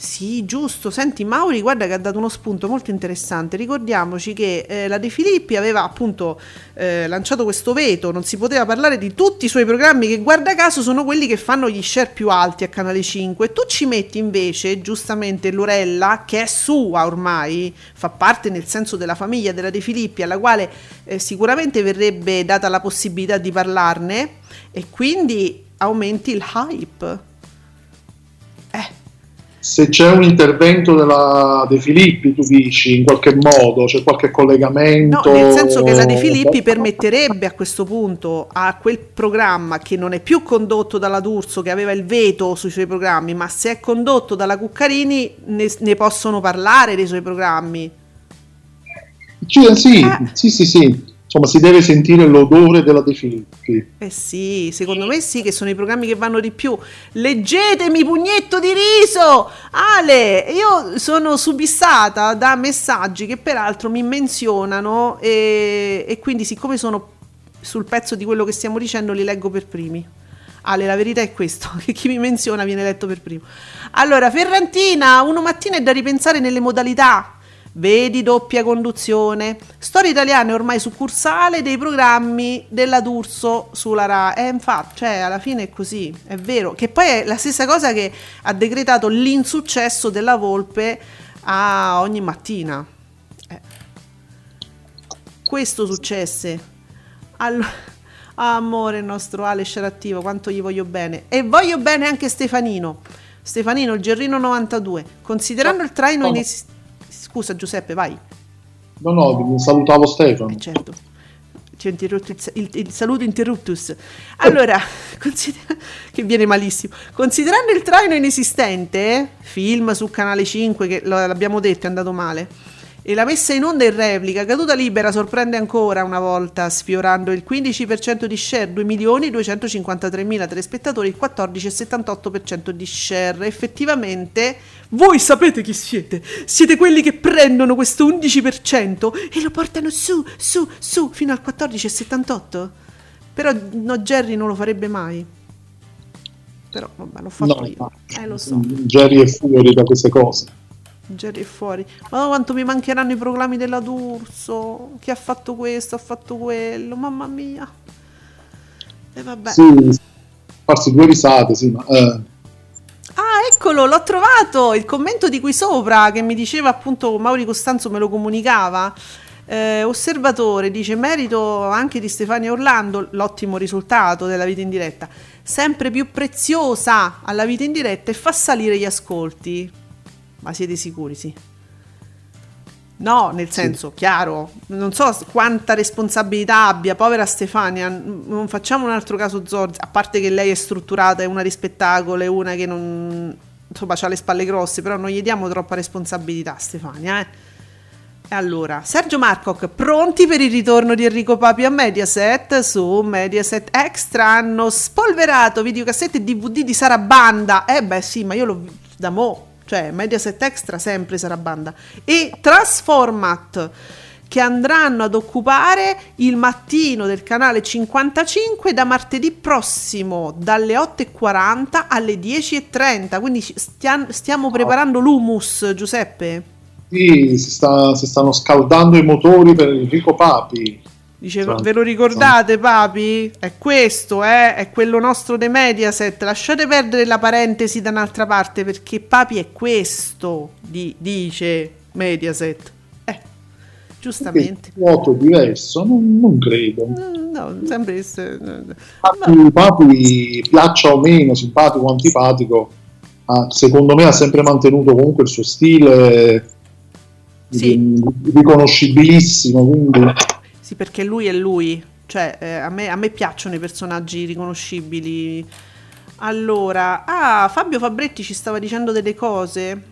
Sì, giusto. Senti, Mauri, guarda che ha dato uno spunto molto interessante. Ricordiamoci che eh, la De Filippi aveva appunto eh, lanciato questo veto, non si poteva parlare di tutti i suoi programmi che, guarda caso, sono quelli che fanno gli share più alti a Canale cinque. Tu ci metti invece, giustamente, Lorella, che è sua ormai, fa parte nel senso della famiglia della De Filippi, alla quale eh, sicuramente verrebbe data la possibilità di parlarne, e quindi aumenti il hype. Eh... Se c'è un intervento della De Filippi, tu dici, in qualche modo, c'è qualche collegamento? No, nel senso che la De Filippi permetterebbe a questo punto a quel programma, che non è più condotto dalla D'Urso, che aveva il veto sui suoi programmi, ma se è condotto dalla Cuccarini ne, ne possono parlare dei suoi programmi. Cioè, sì, eh. sì, sì, sì. Insomma, si deve sentire l'odore della De Filippi. Eh sì, secondo me sì, che sono i programmi che vanno di più. Leggetemi, pugnetto di riso! Ale, io sono subissata da messaggi che peraltro mi menzionano e, e quindi, siccome sono sul pezzo di quello che stiamo dicendo, li leggo per primi. Ale, la verità è questo, che chi mi menziona viene letto per primo. Allora, Ferrantina, uno mattina è da ripensare nelle modalità. Vedi, doppia conduzione. Storia italiana è ormai succursale dei programmi della D'Urso sulla Rai. Eh, infatti, cioè, alla fine è così, è vero. Che poi è la stessa cosa che ha decretato l'insuccesso della Volpe a Ogni Mattina. Eh. Questo successe. Allora... Amore, il nostro Ale Scerattivo, quanto gli voglio bene. E voglio bene anche Stefanino. Stefanino, il Gerrino novantadue. Considerando il traino inesistente... Scusa Giuseppe, vai. No, no, salutavo Stefano. Eh, certo, c'è il, il, il saluto interruptus. Allora, considera- che viene malissimo. Considerando il traino inesistente, film su Canale cinque, che lo, l'abbiamo detto, è andato male, e la messa in onda in replica, Caduta Libera sorprende ancora una volta, sfiorando il quindici per cento di share, due milioni duecentocinquantatremila telespettatori, il quattordici virgola settantotto per cento di share. Effettivamente, voi sapete chi siete, siete quelli che prendono questo undici per cento e lo portano su, su, su, fino al quattordici virgola settantotto per cento. Però no, Gerry non lo farebbe mai. Però, vabbè, l'ho fatto no, io, eh, lo so. Gerry è fuori da queste cose. Gerry fuori. Ma quanto mi mancheranno i programmi della D'Urso, che ha fatto questo, ha fatto quello, mamma mia. E vabbè. Sì, farsi due risate, sì, ma eh. Ah, eccolo, l'ho trovato, il commento di qui sopra che mi diceva appunto Mauri Costanzo, me lo comunicava. Eh, osservatore dice: merito anche di Stefania Orlando, l'ottimo risultato della vita in diretta, sempre più preziosa alla vita in diretta e fa salire gli ascolti. Ma siete sicuri? Sì. No, nel senso, sì. Chiaro, non so quanta responsabilità abbia, povera Stefania. Non facciamo un altro caso Zorzi, a parte che lei è strutturata, è una di spettacolo, è una che non, insomma, ha le spalle grosse, però non gli diamo troppa responsabilità Stefania, eh. E allora, Sergio Marcoc, pronti per il ritorno di Enrico Papi a Mediaset? Su Mediaset Extra hanno spolverato videocassette e D V D di Sarabanda. Eh beh sì, ma io l'ho da mo'. Cioè Mediaset Extra sempre Sarabanda e Transformat, che andranno ad occupare il mattino del canale cinquantacinque da martedì prossimo dalle otto e quaranta alle dieci e trenta, quindi stia- stiamo preparando l'humus, Giuseppe. Sì, si, sta, si stanno scaldando i motori per Enrico Papi. Dice, sì, ve lo ricordate, sì. Papi? È questo, eh? È quello nostro dei Mediaset. Lasciate perdere la parentesi da un'altra parte, perché Papi è questo, di, dice Mediaset. Eh, giustamente. Un vuoto diverso, non, non credo. No, sempre... Papi, Papi, piaccia o meno, simpatico o antipatico, ha, secondo me ha sempre mantenuto comunque il suo stile, sì, riconoscibilissimo, quindi... Sì, perché lui è lui, cioè eh, a, me, a me piacciono i personaggi riconoscibili. Allora, ah, Fabio Fabretti ci stava dicendo delle cose,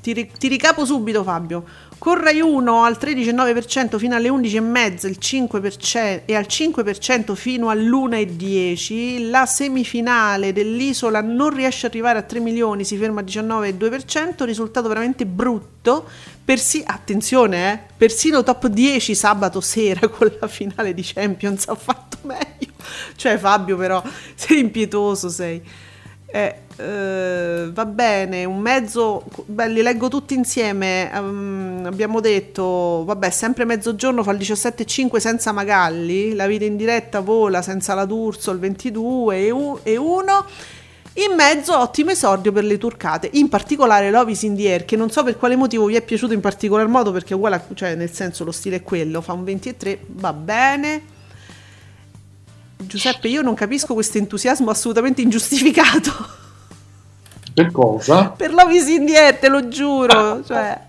ti, ti ricapo subito Fabio. Con Rai uno al tredici virgola nove per cento fino alle undici e mezza, il cinque per cento, e al cinque per cento fino all'una e dieci. La semifinale dell'Isola non riesce ad arrivare a tre milioni, si ferma al diciannove virgola due per cento, risultato veramente brutto. Persi- attenzione, eh, persino top dieci sabato sera con la finale di Champions ha fatto meglio. Cioè Fabio, però sei impietoso, sei. Eh, eh, va bene, un mezzo, beh, li leggo tutti insieme, um, abbiamo detto, vabbè, sempre mezzogiorno fa il diciassette e cinque senza Magalli, La vita in diretta vola senza la D'Urso il ventidue e, u- e uno, in mezzo ottimo esordio per le turcate, in particolare Love is in the Air, che non so per quale motivo vi è piaciuto in particolar modo, perché è uguale a, cioè nel senso lo stile è quello, fa un ventitré, va bene. Giuseppe, io non capisco questo entusiasmo assolutamente ingiustificato. Per cosa? Per la visione, te lo giuro. Cioè.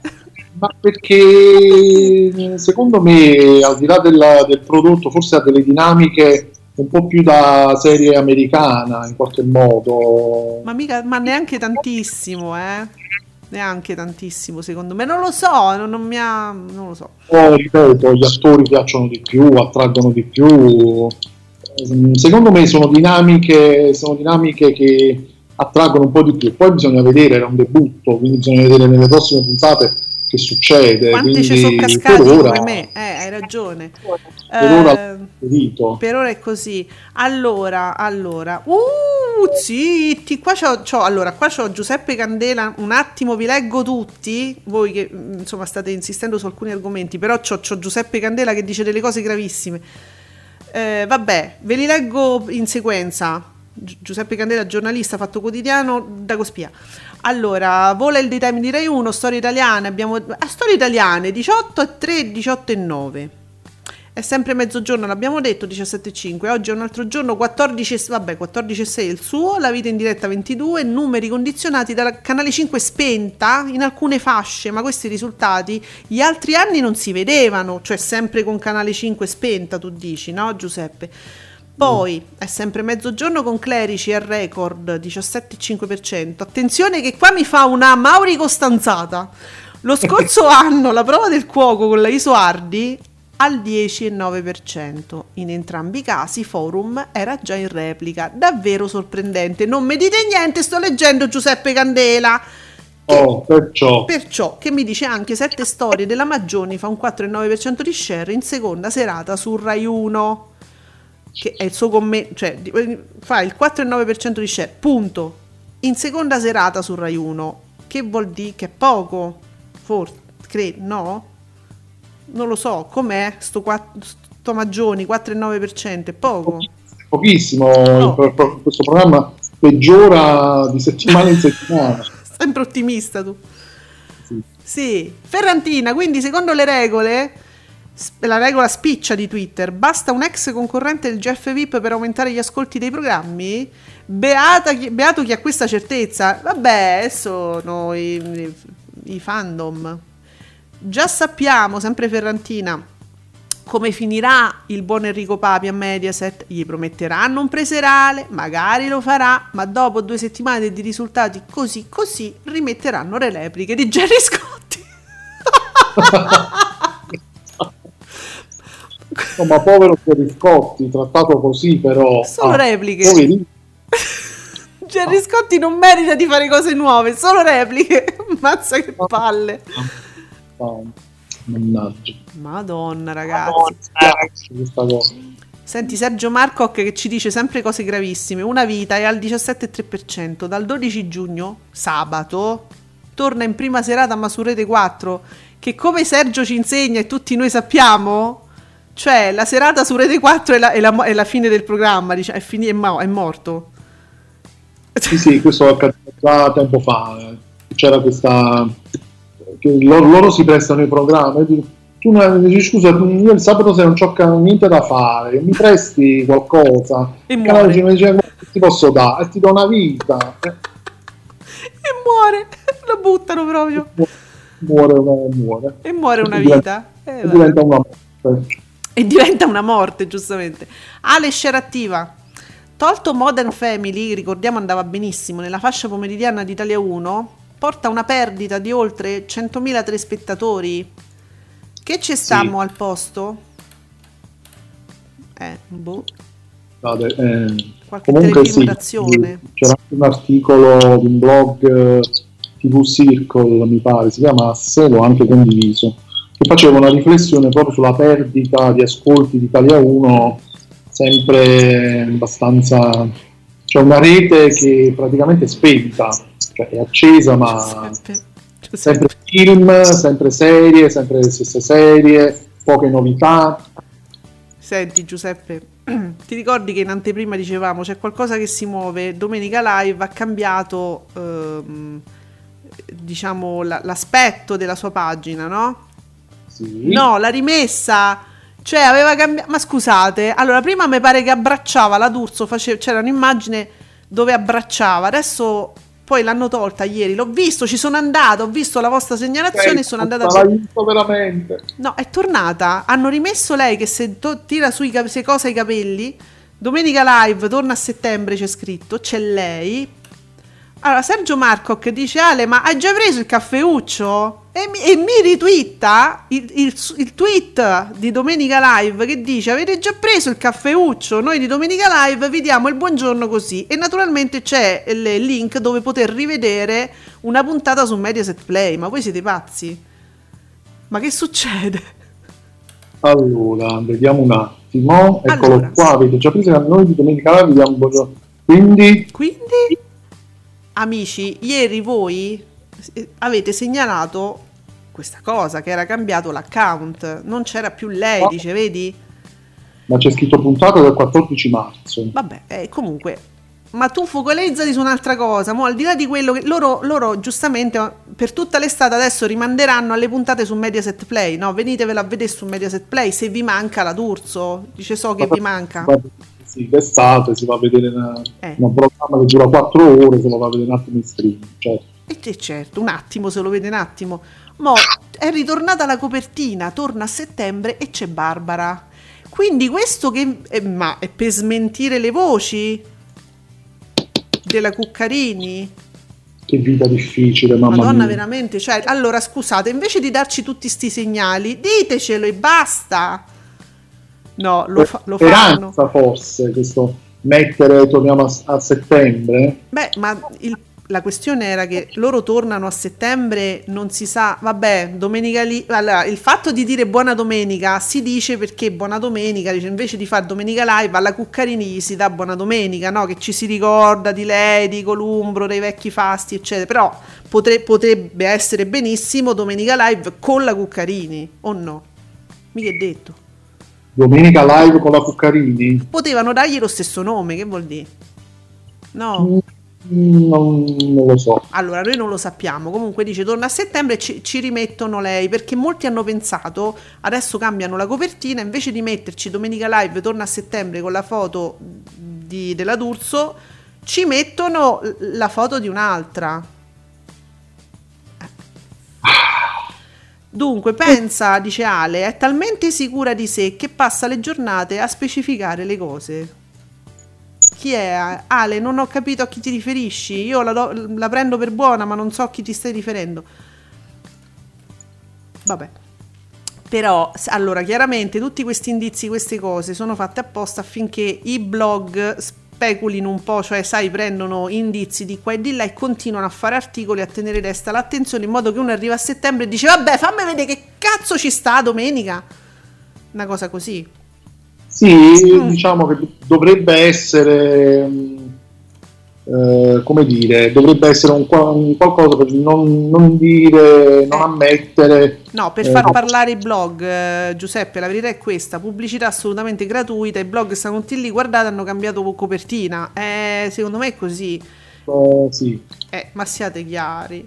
Ma perché secondo me, al di là della, del prodotto, forse ha delle dinamiche un po' più da serie americana in qualche modo. Ma mica, ma neanche tantissimo, eh? Neanche tantissimo, secondo me. Non lo so, non, non mi ha, non lo so. Poi, ripeto, gli attori piacciono di più, attraggono di più. Secondo me sono dinamiche, sono dinamiche che attraggono un po' di più. Poi bisogna vedere, era un debutto, quindi bisogna vedere nelle prossime puntate che succede. Quanti quindi, ci sono cascati ora, come me, eh, hai ragione. Per, eh, ora, per ora è così. Allora, allora, uh, zitti, qua c'ho, c'ho, allora, qua c'ho Giuseppe Candela, un attimo vi leggo tutti, voi che insomma state insistendo su alcuni argomenti, però c'ho, c'ho Giuseppe Candela che dice delle cose gravissime. Eh, vabbè, ve li leggo in sequenza. Gi- Giuseppe Candela, giornalista, Fatto Quotidiano, Dagospia. Allora, vola il dei temi di Rai uno, storie italiane, abbiamo ah, storie italiane, diciotto e tre, diciotto e nove. È sempre mezzogiorno, l'abbiamo detto, diciassette e cinque. Oggi è un altro giorno, quattordici, vabbè, quattordici e sei il suo, La vita in diretta ventidue, numeri condizionati dalla Canale cinque spenta in alcune fasce, ma questi risultati gli altri anni non si vedevano, cioè sempre con Canale cinque spenta, tu dici, no Giuseppe? Poi è sempre mezzogiorno con Clerici al record, diciassette e cinque percento. Attenzione che qua mi fa una Mauri Costanzata. Lo scorso anno la prova del cuoco con la Isoardi al dieci e nove percento. In entrambi i casi Forum era già in replica. Davvero sorprendente. Non mi dite niente, sto leggendo Giuseppe Candela. Che, oh, perciò. perciò che mi dice anche Sette storie della Maggioni fa un quattro e nove percento di share in seconda serata su Rai uno, che è il suo commento, cioè fa il quattro e nove percento di share, punto, in seconda serata su Rai uno, che vuol dire che è poco, forse, cre- no? Non lo so, com'è sto, quatt- sto Maggioni, quattro e nove percento, è poco? Pochissimo, no. il, il, questo programma peggiora di settimana in settimana. Sempre ottimista tu. Sì. Sì, Ferrantina, quindi secondo le regole... La regola spiccia di Twitter, basta un ex concorrente del G F V I P per aumentare gli ascolti dei programmi? Beata chi, beato chi ha questa certezza. Vabbè, sono i, i fandom. Già sappiamo, sempre Ferrantina, come finirà il buon Enrico Papi a Mediaset. Gli prometteranno un preserale, magari lo farà, ma dopo due settimane di risultati così così rimetteranno le repliche di Gerry Scotti. No, ma povero Gerry Scotti, trattato così però... Solo ah, repliche. Poveri. Gerry Scotti non merita di fare cose nuove, solo repliche. Mazza che palle. Mannaggia. Madonna, ragazzi. Madonna. Senti, Sergio Marcoc che ci dice sempre cose gravissime. Una vita è al diciassette e tre percento. Dal dodici giugno, sabato, torna in prima serata ma su Rete quattro, che come Sergio ci insegna e tutti noi sappiamo... Cioè, la serata su Rete quattro è la, è la, è la fine del programma, diciamo, è, fini, è, ma- è morto. Sì, sì, questo accadeva già tempo fa. C'era questa... Che loro, loro si prestano i programmi. Tu mi dici, scusa, io il sabato se non c'ho niente da fare, mi presti qualcosa? E muore. Ci dice, ti posso dare? E ti do una vita. E muore. Lo buttano proprio. E muore, muore, muore. E muore una e vita. Diventa, eh, diventa una morte. E diventa una morte, giustamente. Ale Scerattiva, tolto Modern Family, ricordiamo andava benissimo, nella fascia pomeridiana di Italia uno, porta una perdita di oltre centomila telespettatori. Che ci stiamo sì. al posto? Eh, boh. Vale, eh, Qualche telecomunicazione. Sì, c'era anche un articolo di un blog T V Circle, mi pare, si chiamasse, l'ho anche condiviso, che faceva una riflessione proprio sulla perdita di ascolti di Italia uno, sempre abbastanza c'è una rete che praticamente è spenta, cioè è accesa, ma sempre film, sempre serie, sempre le stesse serie, poche novità. Senti Giuseppe, ti ricordi che in anteprima dicevamo c'è qualcosa che si muove? Domenica Live ha cambiato ehm, diciamo la, l'aspetto della sua pagina, no? Sì. No, la rimessa, cioè aveva cambiato, ma scusate, allora prima mi pare che abbracciava la D'Urso, face- c'era un'immagine dove abbracciava, adesso poi l'hanno tolta ieri, l'ho visto, ci sono andata, ho visto la vostra segnalazione, sì, sono andata a... veramente. No, è tornata, hanno rimesso lei che se to- tira sui cap- se cosa i capelli, Domenica Live torna a settembre, c'è scritto, c'è lei. Allora Sergio Marcoc dice: Ale, ma hai già preso il caffeuccio? E mi, e mi ritwitta il, il, il tweet di Domenica Live che dice: avete già preso il caffeuccio? Noi di Domenica Live vi diamo il buongiorno così. E naturalmente c'è il link dove poter rivedere una puntata su Mediaset Play. Ma voi siete pazzi? Ma che succede? Allora, vediamo un attimo. Eccolo allora. Qua, avete già preso, noi di Domenica Live vi diamo un buongiorno. Quindi? Quindi? Amici, ieri voi avete segnalato questa cosa, che era cambiato l'account, non c'era più lei, no. Dice, vedi? Ma c'è scritto puntata del quattordici marzo. Vabbè, eh, comunque, ma tu focalizzati su un'altra cosa, mo al di là di quello che loro, loro giustamente per tutta l'estate adesso rimanderanno alle puntate su Mediaset Play, no? Venitevela a vedere su Mediaset Play, se vi manca la D'Urso, dice so che ma vi manca. Vabbè. Sì, d'estate si va a vedere una, eh. un programma che dura quattro ore, se lo va a vedere un attimo in streaming, certo. E certo, un attimo se lo vede un attimo. Mo è ritornata la copertina, torna a settembre e c'è Barbara. Quindi questo che eh, ma è per smentire le voci della Cuccarini. Che vita difficile, mamma Madonna, mia. Madonna, veramente, cioè, allora scusate, invece di darci tutti sti segnali, ditecelo e basta. No, lo, fa- lo fanno. Forse questo mettere torniamo a, a settembre. Beh, ma il, la questione era che loro tornano a settembre, non si sa. Vabbè, domenica lì. Allora, il fatto di dire buona domenica si dice perché buona domenica, dice, invece di fare Domenica Live alla Cuccarini gli si dà buona domenica, no? Che ci si ricorda di lei, di Columbro, dei vecchi fasti, eccetera. Però potre- potrebbe essere benissimo Domenica Live con la Cuccarini, o no? Mica è detto. Domenica Live con la Cuccarini? Potevano dargli lo stesso nome, che vuol dire? No? Mm, non, non lo so. Allora, noi non lo sappiamo. Comunque dice, torna a settembre e ci, ci rimettono lei, perché molti hanno pensato, adesso cambiano la copertina, invece di metterci Domenica Live torna a settembre con la foto di, della D'Urso, ci mettono la foto di un'altra. Dunque, pensa, dice Ale, è talmente sicura di sé che passa le giornate a specificare le cose. Chi è? Ale, non ho capito a chi ti riferisci. Io la, do, la prendo per buona, ma non so a chi ti stai riferendo. Vabbè. Però, allora, chiaramente tutti questi indizi, queste cose sono fatte apposta affinché i blog speculino un po', cioè sai, prendono indizi di qua e di là e continuano a fare articoli, a tenere desta l'attenzione, in modo che uno arriva a settembre e dice vabbè, fammi vedere che cazzo ci sta domenica, una cosa così. Sì, mm. Diciamo che dovrebbe essere eh, come dire, dovrebbe essere un, un qualcosa per non, non dire, non ammettere, no, per far eh, parlare i blog. eh, Giuseppe, la verità è questa, pubblicità assolutamente gratuita, i blog stanno tutti lì, guardate, hanno cambiato copertina, eh, secondo me è così, eh, sì. Eh, ma siate chiari.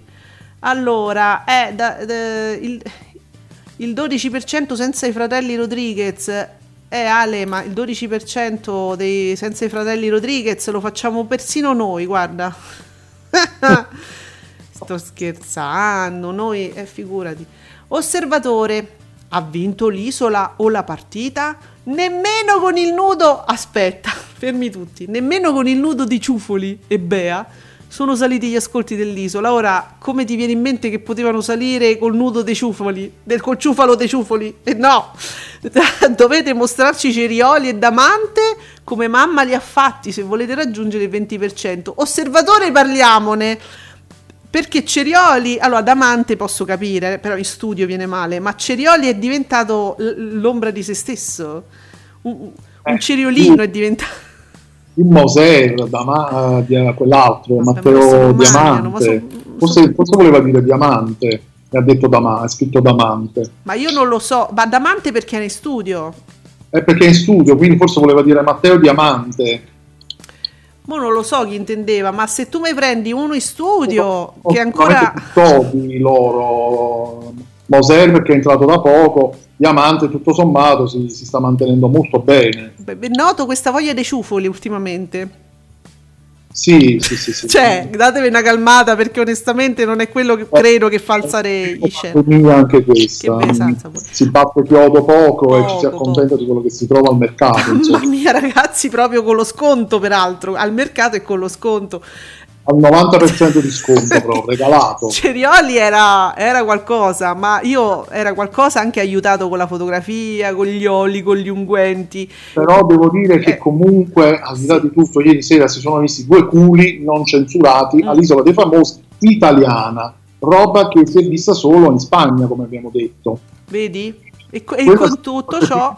Allora eh, da, da, il, il dodici per cento senza i fratelli Rodriguez. Eh Ale, ma il dodici per cento dei senza i fratelli Rodriguez lo facciamo persino noi, guarda. Sto scherzando, noi, eh, figurati. Osservatore, ha vinto l'Isola o la partita? Nemmeno con il nudo, aspetta, fermi tutti, nemmeno con il nudo di Ciufoli e Bea sono saliti gli ascolti dell'Isola. Ora, come ti viene in mente che potevano salire col nudo dei Ciufoli, del, col ciufalo dei Ciufoli? Eh, no! Dovete mostrarci Cerioli e Damante come mamma li ha fatti se volete raggiungere il venti per cento. Osservatore, parliamone, perché Cerioli, allora Damante posso capire, però in studio viene male, ma Cerioli è diventato l- l'ombra di se stesso, un, un eh. Ceriolino è diventato il Mosè, ma, uh, quell'altro, Matteo posso Diamante, posso, posso... Forse, forse voleva dire Diamante, e ha detto Dama, ha scritto Damante. Ma io non lo so, ma Damante perché è in studio? È perché è in studio, quindi forse voleva dire Matteo Diamante. Ma non lo so chi intendeva, ma se tu mi prendi uno in studio, no, no, che ancora... Custodi loro, Mosè perché è entrato da poco... Diamante tutto sommato si, si sta mantenendo molto bene. Beh, noto questa voglia dei ciufoli ultimamente. Sì, sì, sì, sì. Cioè, datevi una calmata, perché onestamente non è quello che credo che fa alzare i scelti. Anche questa. Che pesanza, si batte chiodo poco, poco e ci si accontenta poco di quello che si trova al mercato. Mamma mia, ragazzi, proprio con lo sconto, peraltro, al mercato e con lo sconto. Al novanta per cento di sconto, però, regalato. Cerioli era, era qualcosa, ma io era qualcosa anche aiutato con la fotografia, con gli oli, con gli unguenti. Però devo dire eh. che comunque, al di là di tutto, ieri sera si sono visti due culi non censurati mm. all'Isola dei Famosi italiana, roba che si è vista solo in Spagna, come abbiamo detto. Vedi? E, co e con tutto ciò,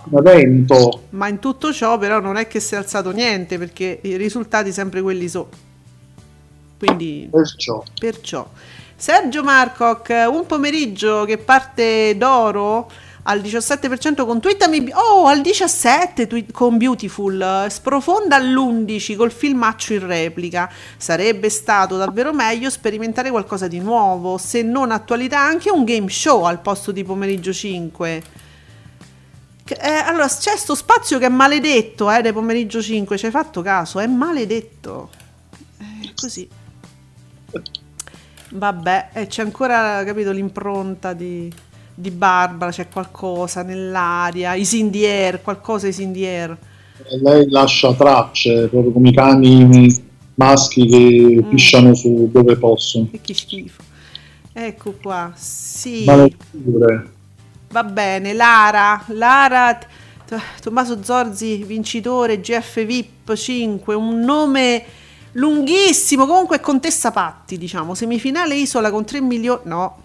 ma in tutto ciò però non è che si è alzato niente, perché i risultati sempre quelli sono. Quindi, perciò. perciò Sergio Marcoc, un pomeriggio che parte d'oro al diciassette per cento con Twittami, oh, al diciassette con Beautiful, sprofonda all'undici col filmaccio in replica. Sarebbe stato davvero meglio sperimentare qualcosa di nuovo, se non attualità anche un game show al posto di pomeriggio cinque. Eh, allora c'è sto spazio che è maledetto, eh, del pomeriggio cinque, ci hai fatto caso? È maledetto, eh, così. Vabbè, eh, c'è ancora, capito, l'impronta di, di Barbara, c'è qualcosa nell'aria, is in the air, qualcosa is in the air. Eh, lei lascia tracce, proprio come i cani maschi che mm. pisciano su dove possono. E che schifo. Ecco qua, sì. Va bene, Lara, Lara, Tommaso Zorzi, vincitore, G F V I P cinque, un nome... lunghissimo, comunque Contessa Patti, diciamo, semifinale Isola con tre milioni, no,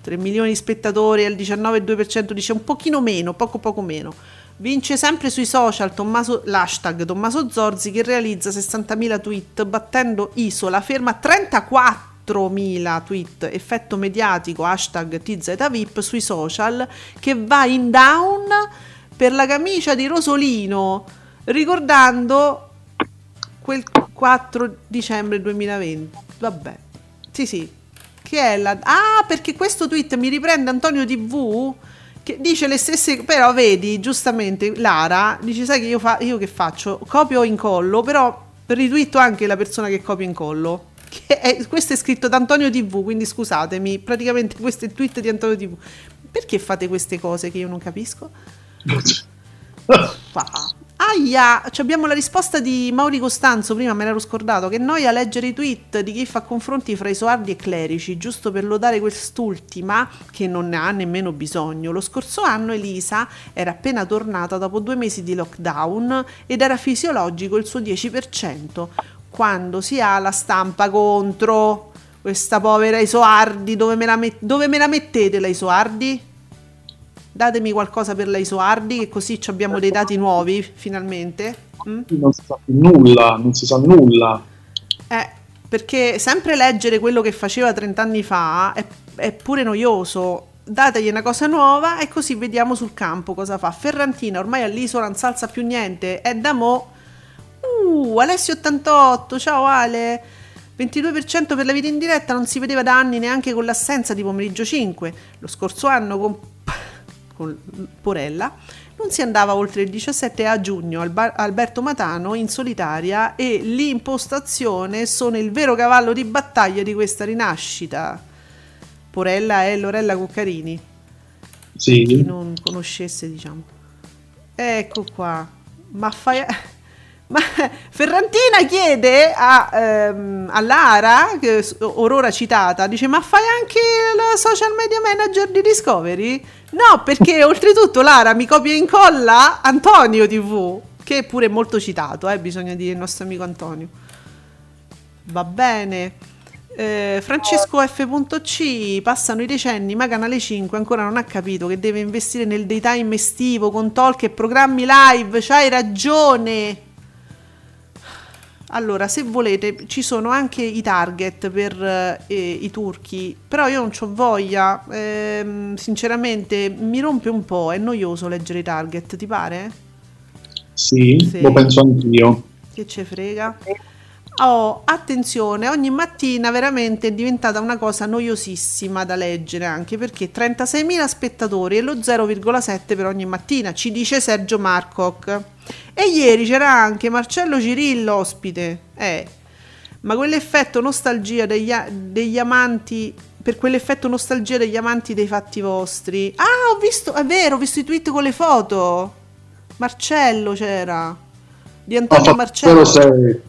tre milioni di spettatori al diciannove virgola due per cento, dice un pochino meno, poco poco meno, vince sempre sui social Tommaso, l'hashtag Tommaso Zorzi, che realizza sessantamila tweet, battendo Isola, ferma trentaquattromila tweet, effetto mediatico hashtag T Z V I P sui social, che va in down per la camicia di Rosolino, ricordando quel quattro dicembre duemilaventi. Vabbè, sì sì, che è la... ah, perché questo tweet mi riprende Antonio T V che dice le stesse, però vedi, giustamente Lara dice, sai che io, fa... io che faccio? Copio e incollo, però ritweeto anche la persona che copio e incollo, che è... questo è scritto da Antonio T V, quindi scusatemi, praticamente questo è il tweet di Antonio T V. Perché fate queste cose che io non capisco? Fa... Aia, cioè abbiamo la risposta di Mauri Costanzo, prima me l'ero scordato, che noia leggere i tweet di chi fa confronti fra i soardi e clerici, giusto per lodare quest'ultima che non ne ha nemmeno bisogno. Lo scorso anno Elisa era appena tornata dopo due mesi di lockdown ed era fisiologico il suo dieci per cento, quando si ha la stampa contro. Questa povera Isoardi, dove me la, met- dove me la mettete la Isoardi? Datemi qualcosa per la Isoardi, che così abbiamo dei dati nuovi, finalmente. Mm? Non si sa nulla, non si sa nulla. Eh, perché sempre leggere quello che faceva trent'anni fa è, è pure noioso. Dategli una cosa nuova e così vediamo sul campo cosa fa. Ferrantina, ormai all'Isola non salsa più niente, è da mo'. Uh, Alessio ottantotto, ciao Ale. ventidue per cento per la vita in diretta, non si vedeva da anni neanche con l'assenza di pomeriggio cinque. Lo scorso anno con... Porella non si andava oltre il diciassette a giugno. Alberto Matano in solitaria e l'impostazione sono il vero cavallo di battaglia di questa rinascita. Porella è Lorella Cuccarini, sì. Chi non conoscesse, diciamo, ecco qua. Ma fai... Ma Ferrantina chiede a, ehm, a Lara, che orora citata, dice: ma fai anche la social media manager di Discovery? No, perché oltretutto Lara mi copia e incolla Antonio T V, che è pure molto citato, eh, bisogna dire, il nostro amico Antonio. Va bene. Eh, Francesco F C passano i decenni, ma Canale cinque ancora non ha capito che deve investire nel daytime estivo con talk e programmi live. C'hai ragione. Allora, se volete, ci sono anche i target per eh, i turchi, però io non c'ho voglia, ehm, sinceramente mi rompe un po', è noioso leggere i target, ti pare? Sì, sì. Lo penso anch'io. Che ce frega? Oh, attenzione, ogni mattina veramente è diventata una cosa noiosissima da leggere, anche perché trentaseimila spettatori e lo zero virgola sette per ogni mattina, ci dice Sergio Marcoc. E ieri c'era anche Marcello Cirillo ospite, eh, ma quell'effetto nostalgia degli, degli amanti, per quell'effetto nostalgia degli amanti dei fatti vostri. Ah, ho visto, è vero, ho visto i tweet con le foto, Marcello c'era, di Antonio Marcello.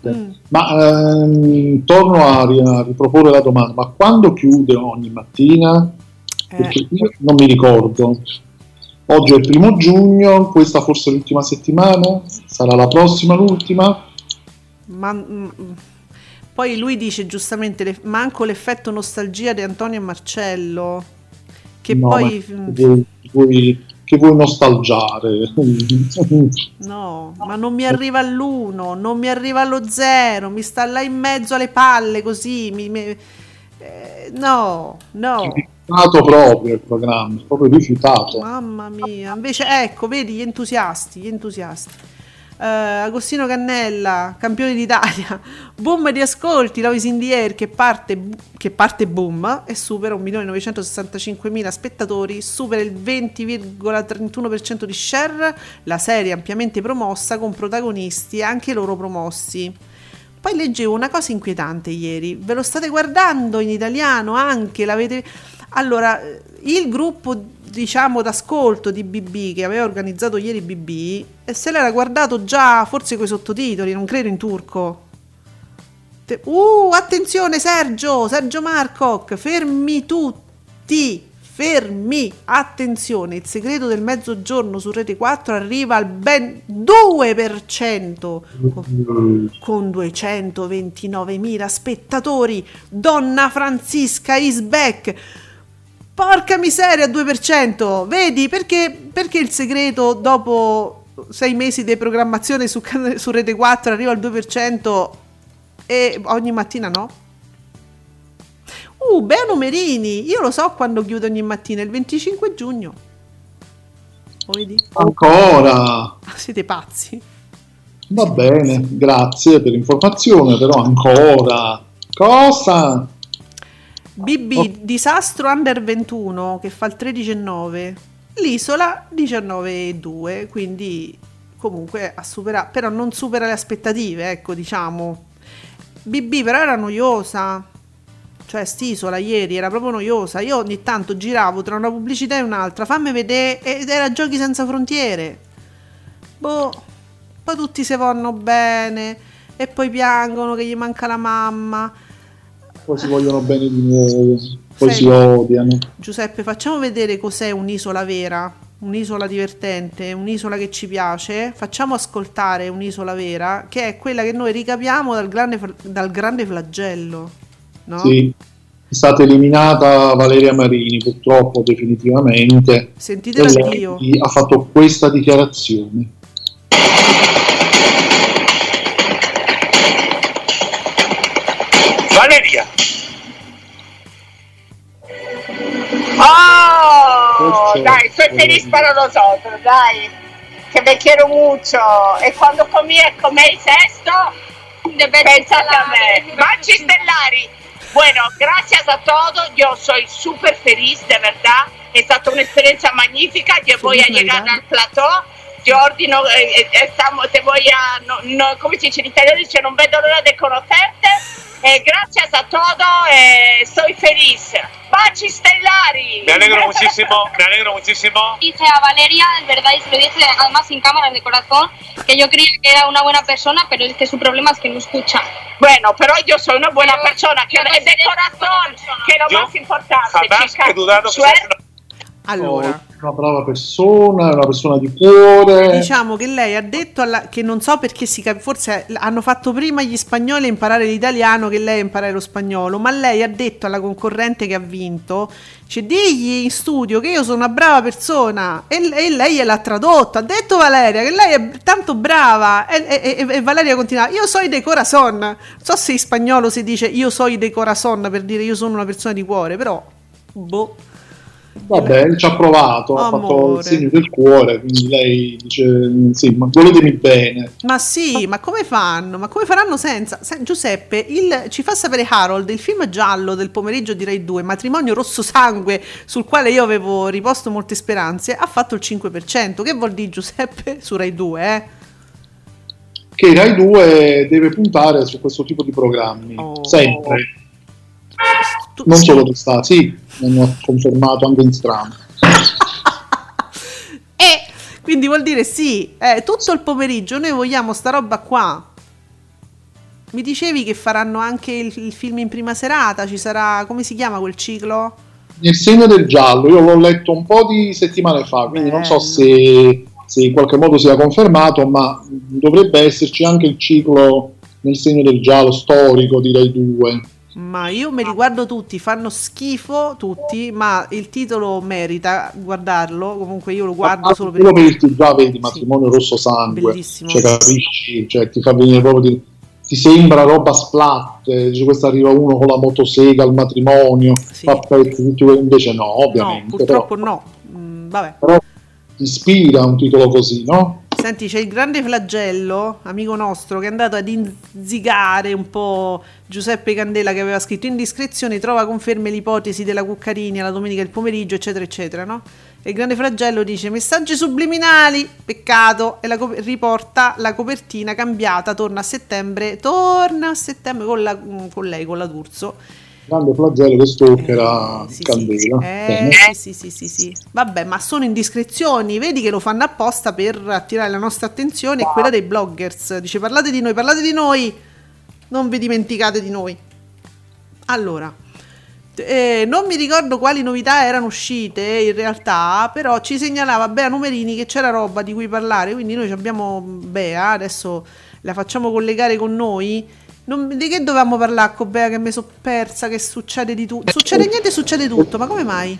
Mm. Ma ehm, torno a, a riproporre la domanda, ma quando chiude ogni mattina? Eh. Perché io non mi ricordo. Oggi è il primo giugno, questa forse è l'ultima settimana, sarà la prossima l'ultima. Ma mh, poi lui dice giustamente, le, manco l'effetto nostalgia di Antonio Marcello, che no, poi... Ma voi, voi, che vuoi nostalgiare? No, ma non mi arriva all'uno, non mi arriva allo zero, mi sta là in mezzo alle palle così, mi, mi, eh, no, no. È rifiutato proprio il programma, è proprio rifiutato. Mamma mia, invece ecco, vedi gli entusiasti, gli entusiasti. Uh, Agostino Cannella, campione d'Italia, boom di ascolti, Lois in the Air che parte, che parte boom e supera un milione novecentosessantacinquemila spettatori, supera il venti virgola trentuno per cento di share, la serie ampiamente promossa con protagonisti anche loro promossi. Poi leggevo una cosa inquietante ieri, ve lo state guardando in italiano anche, l'avete... Allora, il gruppo diciamo d'ascolto di B B che aveva organizzato ieri B B e se l'era guardato già forse coi sottotitoli, non credo in turco. Te- uh, attenzione Sergio, Sergio Marcoc, fermi tutti, fermi, attenzione, il segreto del mezzogiorno su Rete quattro arriva al ben due per cento con, con duecentoventinovemila spettatori, Donna Francisca is back. Porca miseria, due per cento, vedi perché, perché il segreto dopo sei mesi di programmazione su, su Rete quattro arriva al due per cento e ogni mattina no? Uh, Beno Merini, io lo so quando chiudo ogni mattina, il venticinque giugno. Lo vedi? Ancora? Siete pazzi? Va bene, grazie per l'informazione, però ancora? Cosa? B B, oh. Disastro Under ventuno che fa il tredici virgola nove, l'Isola diciannove virgola due, quindi comunque ha superato, però non supera le aspettative, ecco, diciamo. B B però era noiosa, cioè st'isola ieri era proprio noiosa, io ogni tanto giravo tra una pubblicità e un'altra, fammi vedere, ed era Giochi Senza Frontiere, boh, poi tutti se vanno bene e poi piangono che gli manca la mamma. Poi si vogliono bene di nuovo, poi Sei, si odiano. Giuseppe, facciamo vedere cos'è un'isola vera, un'isola divertente, un'isola che ci piace. Facciamo ascoltare un'isola vera, che è quella che noi ricapiamo dal grande, dal grande flagello, no? Sì, è stata eliminata Valeria Marini, purtroppo, definitivamente. Sentitela anch'io. Ha fatto questa dichiarazione. Valeria! Oh, dai, soy feliz para nosotros, dai, que me quiero mucho. E quando con me, con me il sesto, pensate a me. Baci stellari. Bueno, gracias a todos, yo soy super feliz, de verdad. Es stata un'esperienza magnífica, yo voy a llegar al plató. Ti ordino, eh, eh, stavo, te voy a, no, no, come si dice in italiano, dice non vedo l'ora di conoscerte. Eh, grazie a tutto e eh, soy feliz. Baci stellari. Me alegro muchísimo, me alegro muchísimo. Dice a Valeria, en verdad, y se lo dice además sin cámaras de corazón, que yo creía que era una buena persona, pero es que su problema es que no escucha. Bueno, pero yo soy una buena pero, persona, que es de corazón, que es lo yo más importante. Jamás he dudado que soy una... Allora, una brava persona, è una persona di cuore. Diciamo che lei ha detto alla, che non so perché si cap- forse hanno fatto prima gli spagnoli a imparare l'italiano che lei a imparare lo spagnolo, ma lei ha detto alla concorrente che ha vinto, cioè, digli in studio che io sono una brava persona, e, e lei gliel'ha tradotto, ha detto Valeria che lei è tanto brava, e, e, e Valeria continua, io soy de corazón, non so se in spagnolo si dice io soy de corazón per dire io sono una persona di cuore, però boh. Vabbè, ci ha provato, amore. Ha fatto il segno del cuore, quindi lei dice sì, ma voletemi bene. Ma sì, ma come fanno? Ma come faranno senza? San Giuseppe, il, ci fa sapere Harold, il film giallo del pomeriggio di Rai due, Matrimonio Rosso Sangue, sul quale io avevo riposto molte speranze, ha fatto il cinque per cento. Che vuol dire Giuseppe su Rai due, eh? Che Rai due deve puntare su questo tipo di programmi, oh. sempre. Tu, non solo tu sta, sì, hanno confermato anche in strano. E quindi vuol dire sì, eh, tutto il pomeriggio noi vogliamo sta roba qua. Mi dicevi che faranno anche il, il film in prima serata, ci sarà, come si chiama quel ciclo? Il segno del giallo, io l'ho letto un po' di settimane fa, quindi Bello. non so se, se in qualche modo sia confermato, ma dovrebbe esserci anche il ciclo nel segno del giallo storico di Rai due. Ma io me li guardo tutti, fanno schifo tutti, ma il titolo merita guardarlo, comunque io lo guardo ma solo per il titolo, già vedi Matrimonio sì. Rosso Sangue, bellissimo, cioè capisci, cioè ti fa venire proprio di, ti sembra roba splatte, dice questo arriva uno con la motosega al matrimonio, sì. fa pezzi, invece no, ovviamente. No, purtroppo però, no, mm, vabbè. Però ti ispira un titolo così, no? Senti, c'è il grande Flagello, amico nostro, che è andato ad inzigare un po' Giuseppe Candela, che aveva scritto indiscrezione, trova conferme l'ipotesi della Cuccarini alla domenica del pomeriggio, eccetera, eccetera, no? E il grande Flagello dice, messaggi subliminali, peccato, e la co- riporta la copertina cambiata, torna a settembre, torna a settembre con, la, con lei, con la D'Urso. Grande Flagello che stalkerà eh, sì, Candela. Sì, eh, sì, sì, sì, sì. Vabbè, ma sono indiscrezioni, vedi che lo fanno apposta per attirare la nostra attenzione e ah. quella dei bloggers. Dice parlate di noi, parlate di noi, non vi dimenticate di noi. Allora, eh, non mi ricordo quali novità erano uscite in realtà, però ci segnalava Bea Numerini che c'era roba di cui parlare, quindi noi abbiamo Bea, adesso la facciamo collegare con noi. Non, di che dovevamo parlare con Bea che mi sono persa, che succede di tutto, succede niente, succede tutto, ma come mai?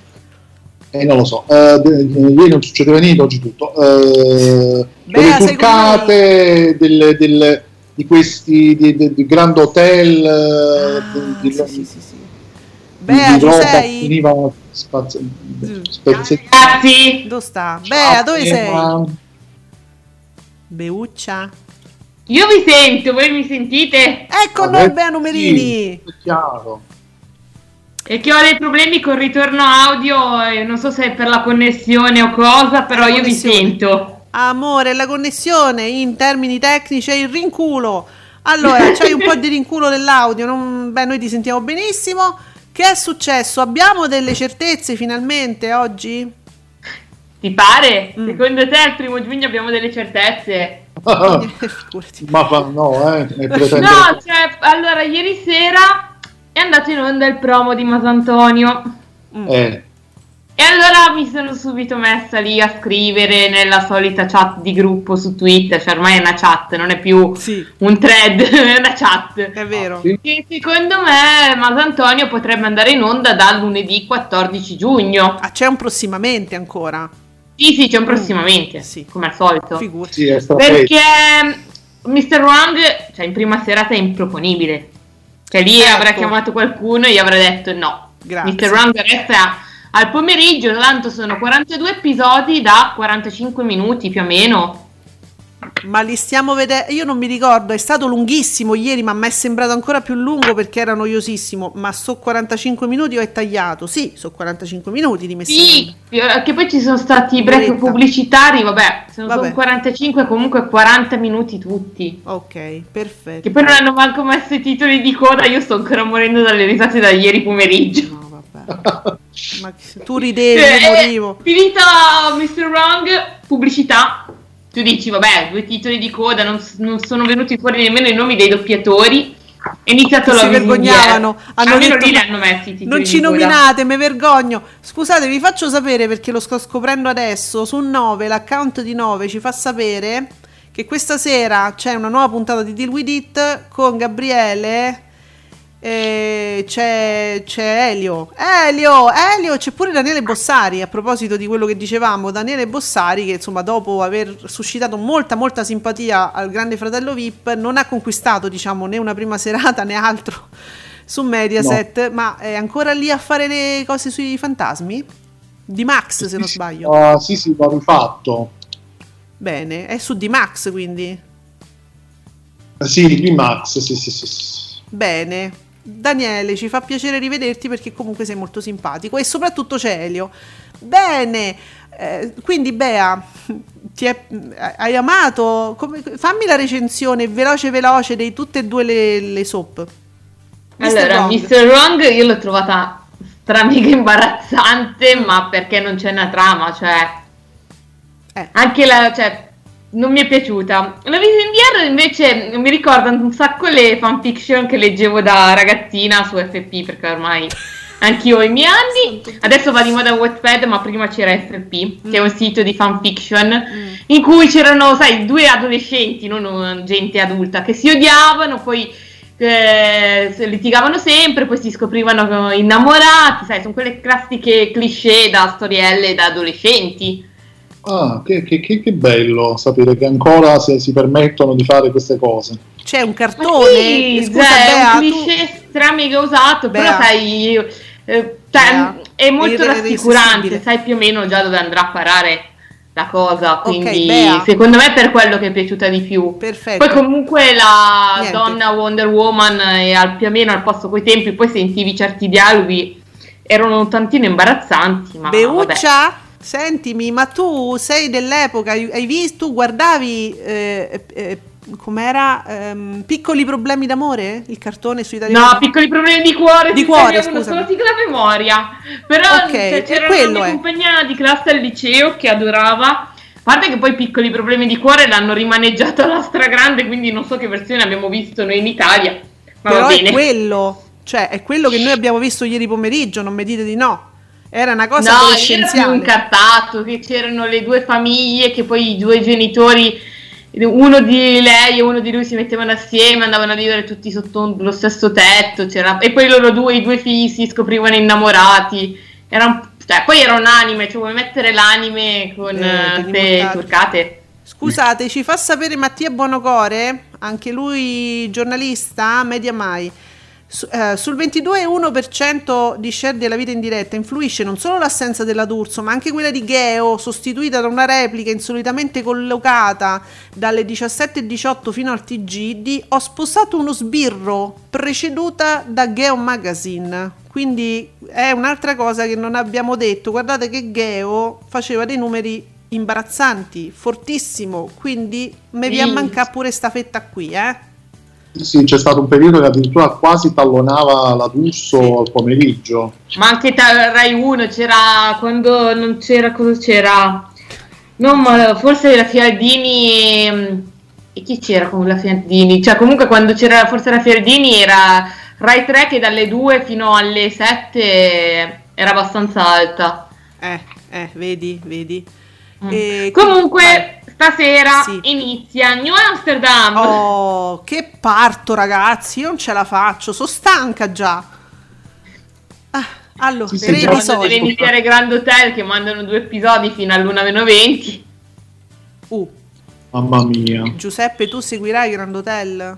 Eh non lo so, ieri eh, non succedeva niente, oggi tutto eh, Bea, le turcate del, del, di questi di, di, di Grand Hotel ah, di, di, sì, sì, sì, sì. Bea ci sei? Finiva spazio, spezzettati. Dove sta? Bea, dove sei? Beuccia? Io vi sento, voi mi sentite? Ecco noi Bea Numerini! Sì, è chiaro. E che ho dei problemi col ritorno audio, eh, non so se è per la connessione o cosa, però la io connessione. Vi sento. Amore, la connessione in termini tecnici è il rinculo. Allora, c'hai un po' di rinculo dell'audio, non, beh, noi ti sentiamo benissimo. Che è successo? Abbiamo delle certezze finalmente oggi? Ti pare? Mm. Secondo te il primo giugno abbiamo delle certezze? Ma no, eh, è no, cioè, allora ieri sera è andato in onda il promo di Masantonio eh. e allora mi sono subito messa lì a scrivere nella solita chat di gruppo su Twitter, cioè ormai è una chat, non è più sì. un thread, è una chat, è vero sì. che secondo me Masantonio potrebbe andare in onda dal lunedì quattordici giugno. Ah, c'è un prossimamente ancora? Sì, sì, c'è un prossimamente, sì. come al solito. Sì, perché mister Wang, cioè in prima serata è improponibile. Cioè lì certo. avrà chiamato qualcuno e gli avrà detto no. Grazie. mister Wang resta al pomeriggio, tanto sono quarantadue episodi da quarantacinque minuti più o meno. Ma li stiamo vedendo, io non mi ricordo, è stato lunghissimo ieri, ma mi è sembrato ancora più lungo perché era noiosissimo, ma so quarantacinque minuti o è tagliato? Sì, so quarantacinque minuti di messaggio. Sì, che poi ci sono stati i break pubblicitari, vabbè, se non vabbè. sono quarantacinque comunque quaranta minuti tutti. Ok, perfetto. Che poi non hanno manco messo i titoli di coda, io sto ancora morendo dalle risate da ieri pomeriggio. No, vabbè. Ma tu ridevi, io morivo. Finita mister Wrong, pubblicità. Tu dici, vabbè, due titoli di coda, non, non sono venuti fuori nemmeno i nomi dei doppiatori. È iniziato la si vergognavano, hanno almeno detto, lì li hanno messi titoli, non ci nominate, mi vergogno. Scusate, vi faccio sapere, perché lo sto scoprendo adesso, su nove, l'account di nove ci fa sapere che questa sera c'è una nuova puntata di Deal With It con Gabriele, eh, c'è, c'è Elio Elio, Elio, c'è pure Daniele Bossari, a proposito di quello che dicevamo, Daniele Bossari che insomma dopo aver suscitato molta molta simpatia al Grande Fratello V I P non ha conquistato diciamo né una prima serata né altro su Mediaset, no. Ma è ancora lì a fare le cose sui fantasmi di Max, se non sbaglio. Uh, sì sì, l'ho rifatto. Bene, è su D-Max quindi? Sì, D-Max, sì, sì, sì. Bene, Daniele, ci fa piacere rivederti perché comunque sei molto simpatico e soprattutto c'è Elio. Bene, eh, quindi Bea, ti è, hai amato? Come, fammi la recensione veloce veloce di tutte e due le, le soap. Allora, mister Wrong io l'ho trovata stramica imbarazzante, ma perché non c'è una trama, cioè... Eh. Anche la, cioè, non mi è piaciuta. La vita in V R invece mi ricorda un sacco le fanfiction che leggevo da ragazzina su F P, perché ormai anch'io ho i miei anni. Adesso va di moda Wattpad, ma prima c'era F P, mm. che è un sito di fanfiction mm. in cui c'erano, sai, due adolescenti, non gente adulta, che si odiavano, poi eh, litigavano sempre, poi si scoprivano innamorati, sai, sono quelle classiche cliché da storielle da adolescenti. Ah, che, che, che bello sapere che ancora se si permettono di fare queste cose. C'è un cartone, sì, scusa, Bea, un cliché tu... stramega usato, Bea. Però sai, eh, Bea, è molto rassicurante, sai più o meno già dove andrà a parare la cosa, quindi okay, secondo me è per quello che è piaciuta di più. Perfetto. Poi comunque la Niente. donna Wonder Woman è al, più o meno al posto coi tempi, poi sentivi certi dialoghi, erano un tantino imbarazzanti, ma Beuccia? Vabbè. Sentimi, ma tu sei dell'epoca, hai visto, tu guardavi, eh, eh, com'era, ehm, Piccoli Problemi d'Amore, il cartone su Italia? No, Piccoli Problemi di Cuore, di Cuore, scusa, sono sigla memoria, però okay, c'era una mia compagna di classe al liceo che adorava, a parte che poi Piccoli Problemi di Cuore l'hanno rimaneggiato alla stragrande, quindi non so che versione abbiamo visto noi in Italia, ma però va bene. È quello, cioè è quello che noi abbiamo visto ieri pomeriggio, non mi dite di no. Era una cosa adolescenziale. No, era più incartato, che c'erano le due famiglie, che poi i due genitori, uno di lei e uno di lui si mettevano assieme, andavano a vivere tutti sotto lo stesso tetto, c'era, e poi loro due, i due figli si scoprivano innamorati, era un, cioè, poi era un anime, cioè vuoi mettere l'anime con eh, le turcate. Scusate, ci fa sapere Mattia Buonocore, anche lui giornalista, Mediamai. Uh, sul ventidue virgola uno per cento di share della vita in diretta influisce non solo l'assenza della D'Urso, ma anche quella di Gheo, sostituita da una replica insolitamente collocata dalle diciassette e diciotto fino al T G di "Ho sposato uno sbirro", preceduta da Gheo Magazine. Quindi è un'altra cosa che non abbiamo detto. Guardate che Gheo faceva dei numeri imbarazzanti, fortissimo, quindi mi vi manca pure sta fetta qui, eh. Sì, c'è stato un periodo che addirittura quasi tallonava la D'Urso sì. al pomeriggio. Ma anche Rai uno c'era, quando non c'era, cosa c'era? No, ma forse la Fialdini e, e chi c'era con la Fialdini? Cioè comunque quando c'era forse la Fialdini era Rai tre che dalle due fino alle sette era abbastanza alta. Eh, eh, vedi, vedi. Mm. E comunque... Stasera sì. inizia New Amsterdam. Oh, che parto ragazzi, io non ce la faccio, sono stanca già. Ah, allora, sì, sì, quando deve iniziare Grand Hotel che mandano due episodi fino all'una meno venti. Uh. Mamma mia. Giuseppe, tu seguirai Grand Hotel?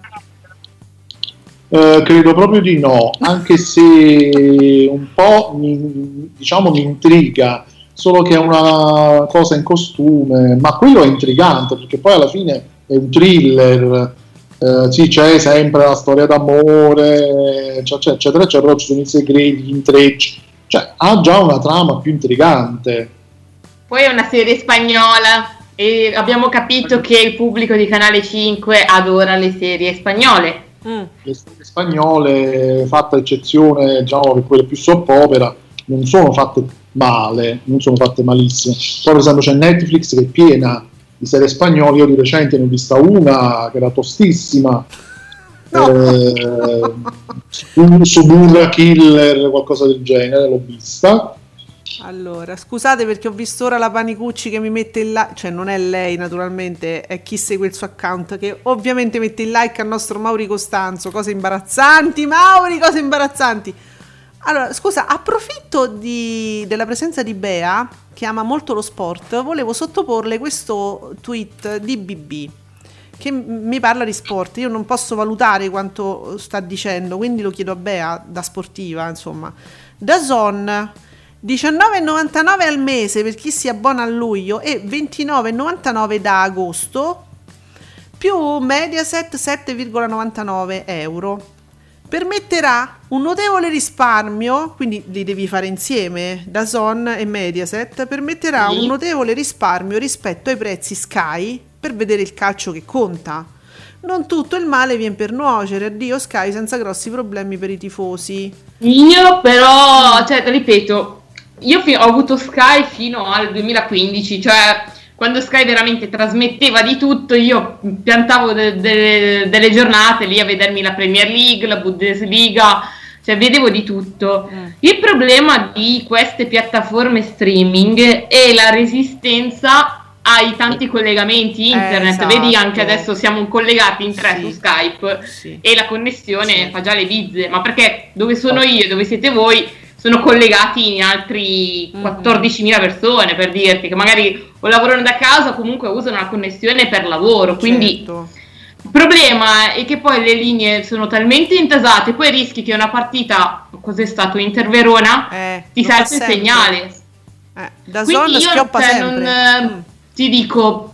Eh, credo proprio di no, anche se un po' mi, diciamo mi intriga. Solo che è una cosa in costume, ma quello è intrigante perché poi alla fine è un thriller, eh, sì c'è sempre la storia d'amore eccetera eccetera eccetera, però ci sono i segreti, gli intrecci, cioè ha già una trama più intrigante. Poi è una serie spagnola e abbiamo capito che il pubblico di Canale cinque adora le serie spagnole, mm. le serie spagnole, fatta eccezione diciamo per quelle più soap opera, non sono fatte male, non sono fatte malissime. Poi per esempio c'è Netflix che è piena di serie spagnole, io di recente ne ho vista una che era tostissima, no. eh, Suburra Killer, qualcosa del genere, l'ho vista. Allora, scusate perché ho visto ora la Panicucci che mi mette il like, cioè non è lei naturalmente, è chi segue il suo account che ovviamente mette il like al nostro Mauri Costanzo, cose imbarazzanti, Mauri, cose imbarazzanti. Allora, scusa, approfitto di, della presenza di Bea, che ama molto lo sport, volevo sottoporle questo tweet di B B, che mi parla di sport, io non posso valutare quanto sta dicendo, quindi lo chiedo a Bea, da sportiva, insomma. D A Z N, diciannove virgola novantanove al mese per chi si abbona a luglio e ventinove virgola novantanove da agosto, più Mediaset sette virgola novantanove euro. Permetterà un notevole risparmio, quindi li devi fare insieme, D A Z N e Mediaset, permetterà un notevole risparmio rispetto ai prezzi Sky per vedere il calcio che conta. Non tutto il male viene per nuocere, addio Sky senza grossi problemi per i tifosi. Io però, cioè, ripeto, io ho avuto Sky fino al duemilaquindici, cioè quando Sky veramente trasmetteva di tutto, io piantavo de- de- delle giornate lì a vedermi la Premier League, la Bundesliga, cioè vedevo di tutto. Il problema di queste piattaforme streaming è la resistenza hai tanti collegamenti internet, eh, esatto. Vedi anche adesso siamo collegati in tre, sì, su Skype, sì, e la connessione, sì, fa già le bizze, ma perché dove sono io e dove siete voi sono collegati in altri quattordicimila persone, per dirti, che magari o lavorano da casa o comunque usano la connessione per lavoro, quindi certo. Il problema è che poi le linee sono talmente intasate, poi rischi che una partita, cos'è stato, Inter-Verona, eh, ti salti il segnale, eh, da quindi io schioppa cioè, sempre. Non, mm. Ti dico,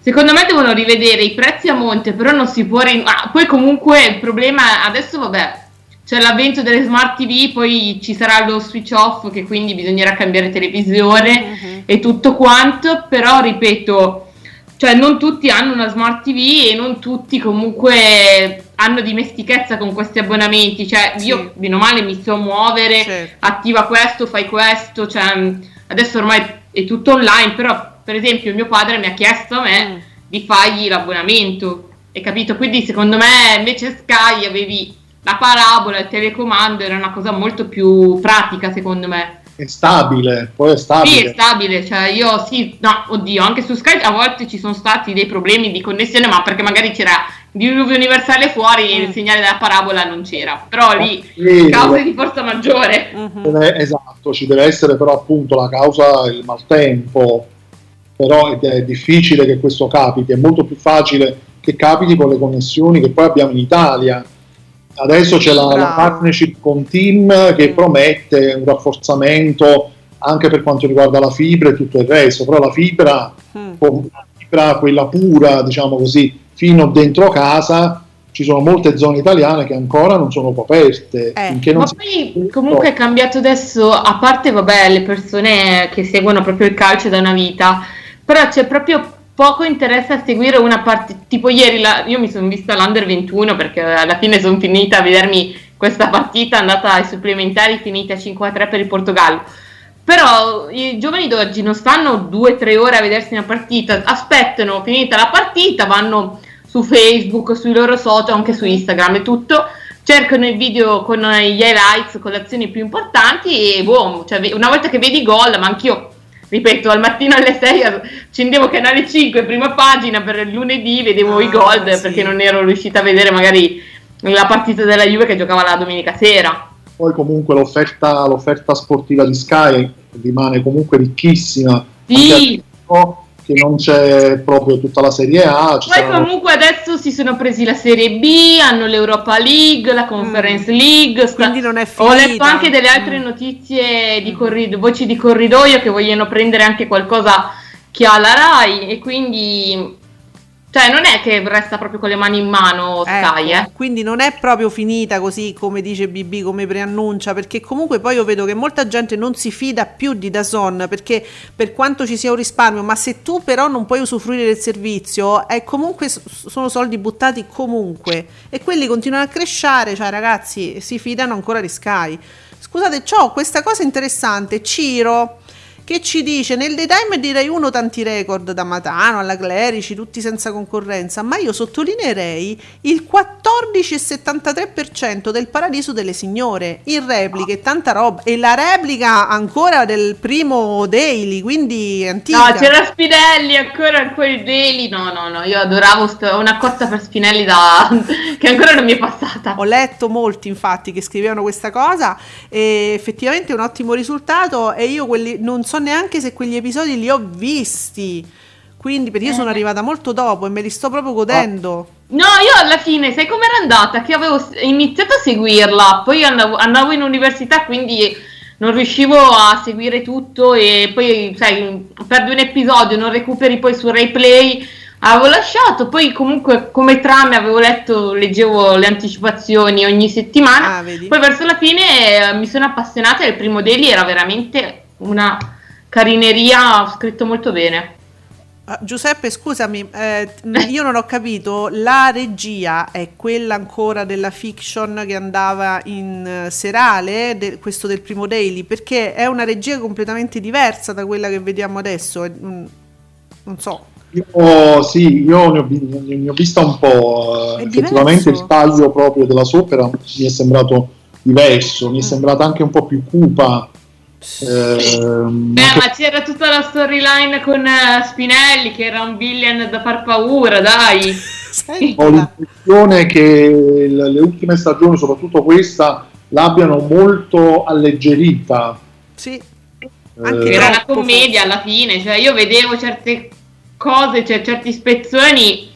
secondo me devono rivedere i prezzi a monte, però non si può... Re- ah, poi comunque il problema, adesso vabbè, c'è l'avvento delle smart T V, poi ci sarà lo switch off, che quindi bisognerà cambiare televisione, uh-huh, e tutto quanto, però ripeto, cioè non tutti hanno una smart T V e non tutti comunque hanno dimestichezza con questi abbonamenti, cioè sì, io bene o male mi so muovere, certo, attiva questo, fai questo, cioè adesso ormai è tutto online, però... Per esempio mio padre mi ha chiesto a me mm. di fargli l'abbonamento, hai capito? Quindi secondo me invece Sky avevi la parabola, il telecomando, era una cosa molto più pratica secondo me. È stabile, poi è stabile. Sì, è stabile, cioè io sì, no, oddio, anche su Sky a volte ci sono stati dei problemi di connessione, ma perché magari c'era diluvio universale fuori e mm. il segnale della parabola non c'era, però lì sì, cause deve... di forza maggiore. Mm-hmm. Esatto, ci deve essere però appunto la causa, il maltempo. Però è difficile che questo capiti, è molto più facile che capiti con le connessioni che poi abbiamo in Italia. Adesso c'è la, la partnership con TIM che promette un rafforzamento anche per quanto riguarda la fibra e tutto il resto, però la fibra, mm. con la fibra quella pura, diciamo così, fino dentro casa... Ci sono molte zone italiane che ancora non sono coperte. Eh, non ma poi comunque è cambiato adesso, a parte vabbè le persone che seguono proprio il calcio da una vita, però c'è proprio poco interesse a seguire una partita, tipo ieri la, io mi sono vista l'Under ventuno perché alla fine sono finita a vedermi questa partita andata ai supplementari, finita cinque a tre per il Portogallo. Però i giovani d'oggi non stanno due tre ore a vedersi una partita, aspettano finita la partita, vanno... su Facebook, sui loro social, anche su Instagram e tutto, cercano il video con gli highlights, con le azioni più importanti e boom, cioè, una volta che vedi gol, ma anch'io, ripeto, al mattino alle sei accendevo Canale cinque, prima pagina, per il lunedì vedevo ah, i gol, sì, perché non ero riuscita a vedere magari la partita della Juve che giocava la domenica sera. Poi comunque l'offerta, l'offerta sportiva di Sky rimane comunque ricchissima. Sì! Che non c'è proprio tutta la Serie A. Poi sarà... comunque adesso si sono presi la Serie B, hanno l'Europa League, la Conference mm. League, sta... quindi non è finita. Ho letto anche delle altre mm. notizie di corrido... voci di corridoio che vogliono prendere anche qualcosa che ha la Rai e quindi cioè non è che resta proprio con le mani in mano Sky, ecco, eh. Quindi non è proprio finita così come dice B B, come preannuncia, perché comunque poi io vedo che molta gente non si fida più di D A Z N, perché per quanto ci sia un risparmio, ma se tu però non puoi usufruire del servizio, è comunque sono soldi buttati comunque, e quelli continuano a crescere, cioè ragazzi si fidano ancora di Sky. Scusate, c'ho questa cosa interessante, Ciro, che ci dice nel daytime, direi uno tanti record, da Matano alla Clerici, tutti senza concorrenza, ma io sottolineerei il quattordici virgola settantatré per cento del Paradiso delle Signore in repliche, tanta roba, e la replica ancora del primo daily, quindi antica. No, c'era Spinelli ancora in quel daily, no no no, io adoravo st- una cotta per Spinelli da che ancora non mi è passata. Ho letto molti infatti che scrivevano questa cosa e effettivamente è un ottimo risultato, e io quelli non so neanche se quegli episodi li ho visti, quindi perché io sono arrivata molto dopo e me li sto proprio godendo. No, io alla fine, sai com'era andata? Che avevo iniziato a seguirla, poi andavo, andavo in università, quindi non riuscivo a seguire tutto, e poi sai, perdi un episodio, non recuperi poi su replay, avevo lasciato. Poi comunque come trame avevo letto, leggevo le anticipazioni ogni settimana, ah, poi verso la fine eh, mi sono appassionata, e il primo daily era veramente una carineria, scritto molto bene. Ah, Giuseppe, scusami, eh, io non ho capito, la regia è quella ancora della fiction che andava in serale, de- questo del primo daily, perché è una regia completamente diversa da quella che vediamo adesso, non so. Io, sì, io ne ho, ne ho vista un po', è effettivamente diverso. Il taglio proprio della sopra mi è sembrato diverso, mi è mm. sembrata anche un po' più cupa. Eh, Beh, ma c'era tutta la storyline con uh, Spinelli che era un villain da far paura, dai. Ho l'impressione che le, le ultime stagioni, soprattutto questa, l'abbiano molto alleggerita. Sì, eh, anche era una commedia alla fine, cioè io vedevo certe cose, cioè certi spezzoni,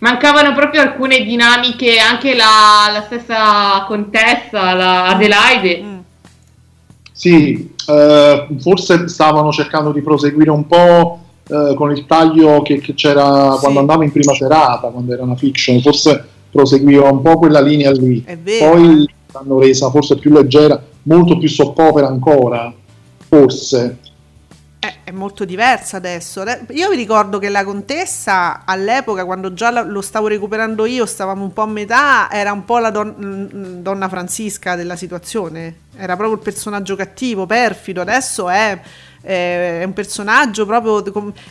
mancavano proprio alcune dinamiche, anche la, la stessa contessa, la Adelaide. Mm. Sì, eh, forse stavano cercando di proseguire un po' eh, con il taglio che, che c'era sì. quando andavo in prima serata, quando era una fiction, forse proseguiva un po' quella linea lì, poi l'hanno resa forse più leggera, molto più soppopera ancora, forse. È molto diversa adesso. Io vi ricordo che la contessa all'epoca, quando già lo stavo recuperando io, stavamo un po' a metà, era un po' la don- donna Francisca della situazione, era proprio il personaggio cattivo, perfido. Adesso è, è un personaggio proprio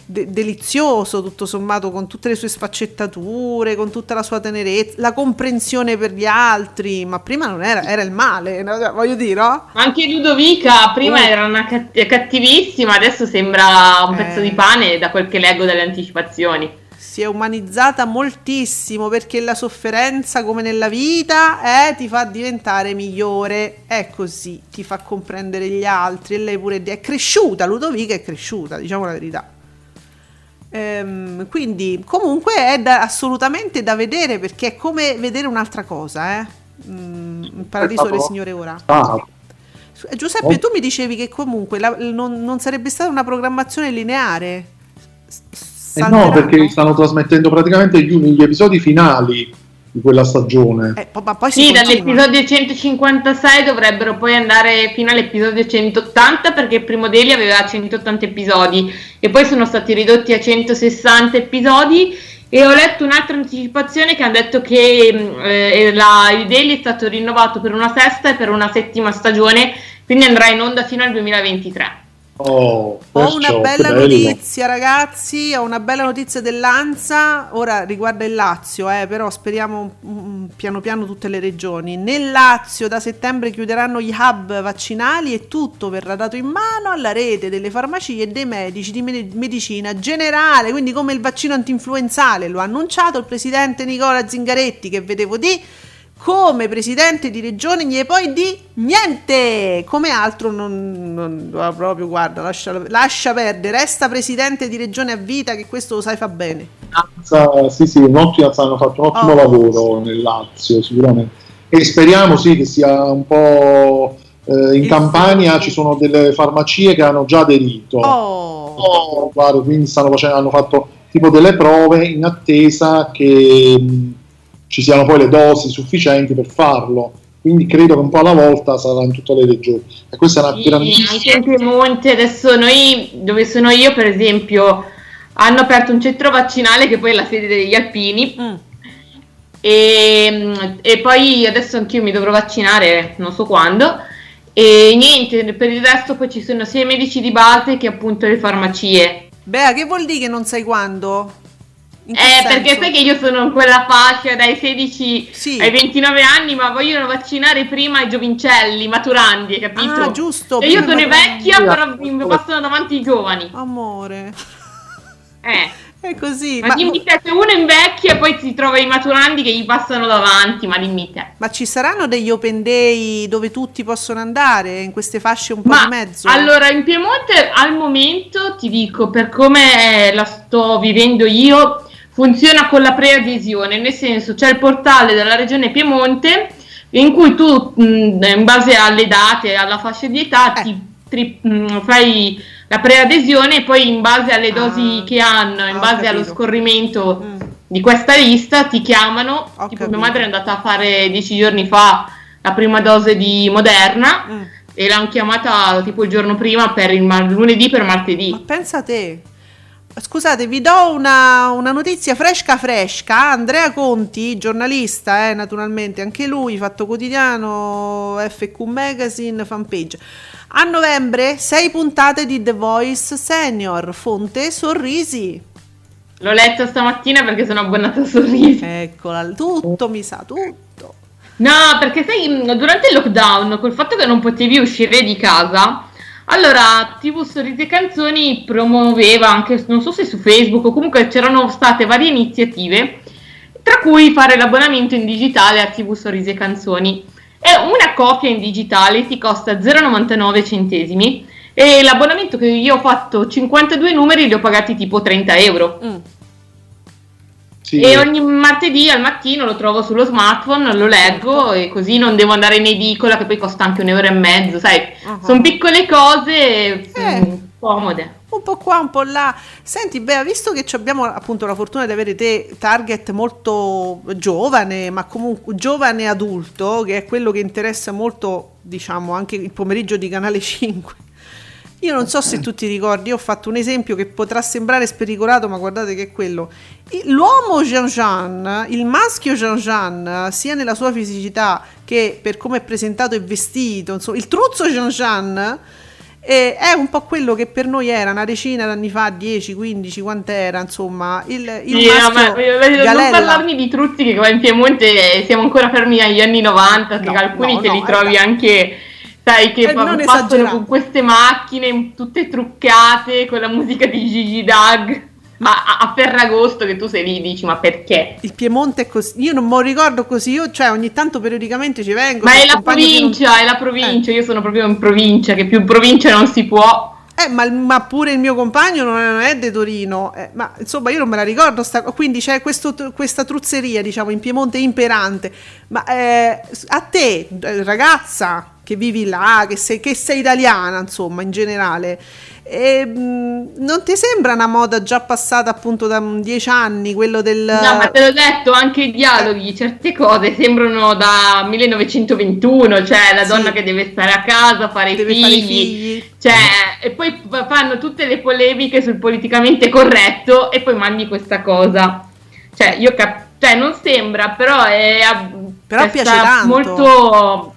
de- delizioso, tutto sommato, con tutte le sue sfaccettature, con tutta la sua tenerezza, la comprensione per gli altri, ma prima non era, era il male, voglio dire, no? Anche Ludovica prima uh. era una catt- cattivissima, adesso sembra un eh. pezzo di pane, da quel che leggo dalle anticipazioni. Si è umanizzata moltissimo, perché la sofferenza, come nella vita, eh, ti fa diventare migliore, è così, ti fa comprendere gli altri, e lei pure è cresciuta, Ludovica è cresciuta, diciamo la verità. Ehm, quindi comunque è da, assolutamente da vedere, perché è come vedere un'altra cosa, eh? Mm, il Paradiso delle Signore ora. Ah. Giuseppe, oh. tu mi dicevi che comunque la, non, non sarebbe stata una programmazione lineare. Eh no, perché stanno trasmettendo praticamente gli, gli episodi finali di quella stagione. Eh, ma poi sì, dall'episodio centocinquantasei dovrebbero poi andare fino all'episodio centottanta, perché il primo daily aveva centottanta episodi e poi sono stati ridotti a centosessanta episodi. E ho letto un'altra anticipazione che hanno detto che eh, la, il daily è stato rinnovato per una sesta e per una settima stagione, quindi andrà in onda fino al duemilaventitré. Oh, ho una bella notizia, ragazzi, ho una bella notizia dell'ANSA, ora riguarda il Lazio, eh, però speriamo mm, piano piano tutte le regioni. Nel Lazio da settembre chiuderanno gli hub vaccinali e tutto verrà dato in mano alla rete delle farmacie e dei medici di med- medicina generale, quindi come il vaccino antinfluenzale. Lo ha annunciato il presidente Nicola Zingaretti, che vedevo di come presidente di regione e poi di niente, come altro non, non proprio, guarda, lascia, lascia perdere, resta presidente di regione a vita, che questo lo sai fa bene. Ah, sì sì, un'ottima, hanno fatto un ottimo oh. lavoro nel Lazio sicuramente, e speriamo sì che sia un po' eh, in Campania sì. Ci sono delle farmacie che hanno già aderito, oh. Oh, guarda, quindi stanno facendo, hanno fatto tipo delle prove in attesa che ci siano poi le dosi sufficienti per farlo, quindi credo che un po' alla volta sarà in tutte le regioni. E questa è una sì, grandissima. Anche in Monte, adesso noi, dove sono io per esempio, hanno aperto un centro vaccinale che poi è la sede degli Alpini, mm. e, e poi adesso anch'io mi dovrò vaccinare, non so quando, E niente, per il resto poi ci sono sia i medici di base che appunto le farmacie. Beh, che vuol dire che non sai quando? Eh, senso? Perché sai che io sono in quella fascia dai sedici sì. ai ventinove anni, ma vogliono vaccinare prima i giovincelli, i maturandi, capito? Ah, giusto. E io sono vecchia, però mi passano davanti i giovani. Amore. Eh. È così. Ma, ma dimmi te, se uno invecchia e poi si trova i maturandi che gli passano davanti, ma dimmi te. Ma ci saranno degli open day dove tutti possono andare in queste fasce un po' ma, in mezzo? Allora, in Piemonte al momento, ti dico, per come la sto vivendo io, funziona con la preadesione, nel senso c'è il portale della regione Piemonte in cui tu, mh, in base alle date, alla fascia di età, eh. ti tri, mh, fai... la preadesione e poi in base alle dosi ah, che hanno, in base capito. allo scorrimento mm. di questa lista ti chiamano, ho tipo capito. mia madre è andata a fare dieci giorni fa la prima dose di Moderna mm. e l'hanno chiamata tipo il giorno prima per il lunedì per martedì. Ma pensa te, scusate vi do una, una notizia fresca fresca, Andrea Conti, giornalista eh, naturalmente, anche lui, Fatto Quotidiano, F Q Magazine, fanpage. A novembre sei puntate di The Voice Senior, fonte Sorrisi. L'ho letto stamattina perché sono abbonata a Sorrisi. Eccola, tutto mi sa, tutto. No, perché sai, durante il lockdown, col fatto che non potevi uscire di casa, allora tivù Sorrisi e Canzoni promuoveva anche, non so se su Facebook, o comunque c'erano state varie iniziative, tra cui fare l'abbonamento in digitale a tivù Sorrisi e Canzoni. E una copia in digitale ti costa zero virgola novantanove centesimi e l'abbonamento che io ho fatto cinquantadue numeri li ho pagati tipo trenta euro mm. sì. e ogni martedì al mattino lo trovo sullo smartphone, lo leggo e così non devo andare in edicola che poi costa anche un'ora e mezzo, sai, uh-huh. sono piccole cose eh. mh, comode. Un po' qua, un po' là. Senti, Bea, visto che abbiamo appunto la fortuna di avere te target molto giovane, ma comunque giovane adulto, che è quello che interessa molto, diciamo, anche il pomeriggio di Canale cinque. Io non so se tu ti ricordi, io ho fatto un esempio che potrà sembrare spericolato, ma guardate che è quello. L'uomo Jean-Jean, il maschio Jean-Jean, sia nella sua fisicità che per come è presentato e vestito, insomma, il truzzo Jean-Jean... E è un po' quello che per noi era una decina d'anni fa, dieci, quindici, quant'era, insomma, il, il sì, maschio Galella. Non parlarmi di truzzi che qua in Piemonte siamo ancora fermi agli anni novanta, no, che alcuni no, te no, li trovi da... anche, sai, che eh, pa- passano con queste macchine tutte truccate, con la musica di Gigi Dag. A, a Ferragosto che tu sei lì dici ma perché? Il Piemonte è così, io non me lo ricordo così, io cioè ogni tanto periodicamente ci vengo. Ma è la provincia, non... è la provincia, eh. io sono proprio in provincia, che più in provincia non si può. Eh ma, ma pure il mio compagno non è, non è di Torino, eh, ma insomma io non me la ricordo, sta, quindi c'è questo, questa truzzeria diciamo in Piemonte imperante, ma eh, a te ragazza che vivi là, che sei, che sei italiana insomma in generale, e, mh, non ti sembra una moda già passata appunto da dieci anni quello del... No, ma te l'ho detto, anche i dialoghi, certe cose sembrano da millenovecentoventuno, cioè la donna sì. che deve stare a casa, fare deve i figli, fare figli. Cioè, e poi fanno tutte le polemiche sul politicamente corretto e poi mandi questa cosa, cioè io cap- cioè non sembra però è però piace tanto molto...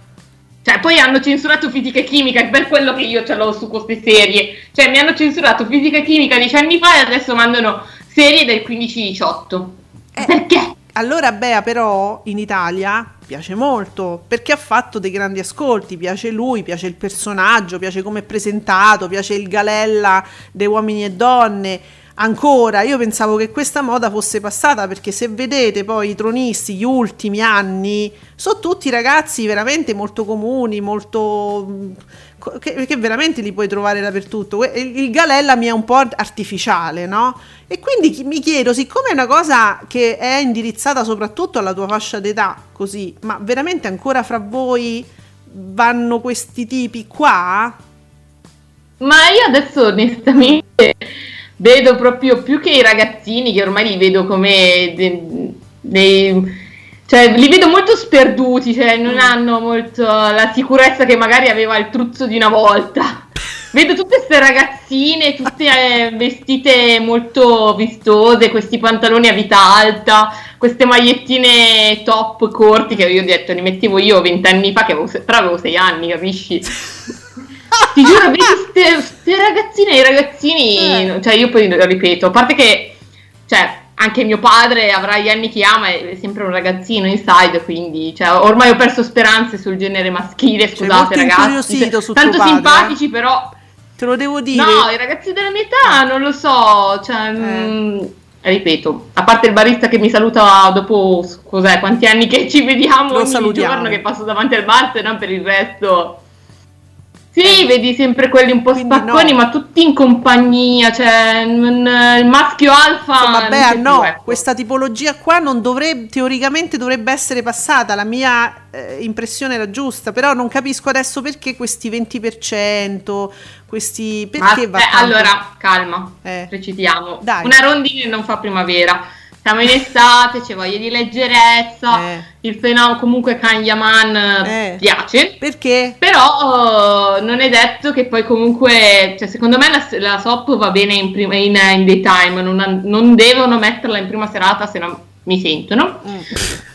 Cioè, poi hanno censurato fisica e chimica, per quello che io ce l'ho su queste serie. Cioè, mi hanno censurato fisica e chimica dieci anni fa e adesso mandano serie del quindici diciotto. Eh, perché? Allora, Bea, però, in Italia piace molto, perché ha fatto dei grandi ascolti. Piace lui, piace il personaggio, piace come è presentato, piace il Galella dei Uomini e Donne. Ancora, io pensavo che questa moda fosse passata, perché se vedete poi i tronisti gli ultimi anni sono tutti ragazzi veramente molto comuni, molto che, che veramente li puoi trovare dappertutto. Il, il Galella mi è un po' artificiale, no? E quindi mi chiedo, siccome è una cosa che è indirizzata soprattutto alla tua fascia d'età, così, ma veramente ancora fra voi vanno questi tipi qua? Ma io adesso onestamente... vedo proprio più che i ragazzini, che ormai li vedo come dei, dei, cioè li vedo molto sperduti, cioè non hanno molto la sicurezza che magari aveva il truzzo di una volta. Vedo tutte queste ragazzine, tutte vestite molto vistose, questi pantaloni a vita alta, queste magliettine top corti che io ho detto, li mettevo io vent'anni fa, che avevo se- però avevo sei anni, capisci? Ti giuro, vedi ste, ste ragazzine e i ragazzini, eh. Cioè io poi lo ripeto, a parte che, cioè... Anche mio padre avrà gli anni che ama, è sempre un ragazzino inside, quindi cioè, ormai ho perso speranze sul genere maschile, scusate ragazzi, cioè, tanto padre, simpatici eh? Però... Te lo devo dire. No, i ragazzi della mia età non lo so, cioè, eh. mh, ripeto, a parte il barista che mi saluta dopo, cos'è, quanti anni che ci vediamo lo ogni salutiamo. Giorno che passo davanti al bar, se no per il resto... Sì, vedi sempre quelli un po' quindi spacconi, no. Ma tutti in compagnia, cioè il maschio alfa... Vabbè, no, più, ecco. Questa tipologia qua non dovrebbe, teoricamente dovrebbe essere passata, la mia eh, impressione era giusta, però non capisco adesso perché questi venti per cento, questi... Perché ma, va eh, allora, calma, eh. Recitiamo. Dai. Una rondine non fa primavera. Siamo in estate, c'è voglia di leggerezza, eh. Il fenomeno comunque Kanyaman eh. piace. Perché? Però uh, non è detto che poi comunque, cioè secondo me la, la soap va bene in, prima, in, in daytime, non, non devono metterla in prima serata se no mi sentono. Mm.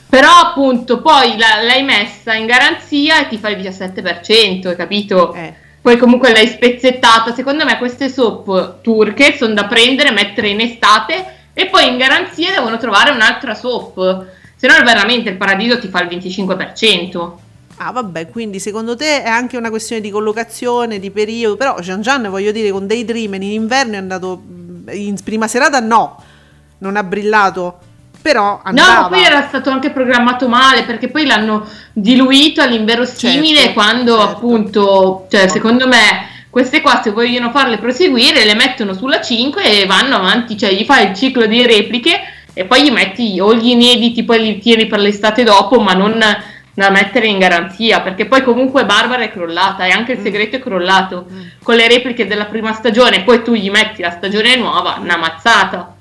Però appunto poi la, l'hai messa in garanzia e ti fa il diciassette per cento, hai capito? Eh. Poi comunque l'hai spezzettata, secondo me queste soap turche sono da prendere e mettere in estate. E poi in garanzia devono trovare un'altra soap, se no veramente il paradiso ti fa il venticinque per cento. Ah vabbè, quindi secondo te è anche una questione di collocazione, di periodo, però Gian Gian voglio dire con Daydream in inverno è andato in prima serata, no, non ha brillato, però andava. No, poi era stato anche programmato male perché poi l'hanno diluito all'inverosimile, certo, quando certo. Appunto, cioè secondo me... Queste qua se vogliono farle proseguire le mettono sulla cinque e vanno avanti, cioè gli fai il ciclo di repliche e poi gli metti o gli inediti, poi li tieni per l'estate dopo, ma non da mettere in garanzia, perché poi comunque Barbara è crollata e anche il segreto è crollato, con le repliche della prima stagione, poi tu gli metti la stagione nuova, una mazzata.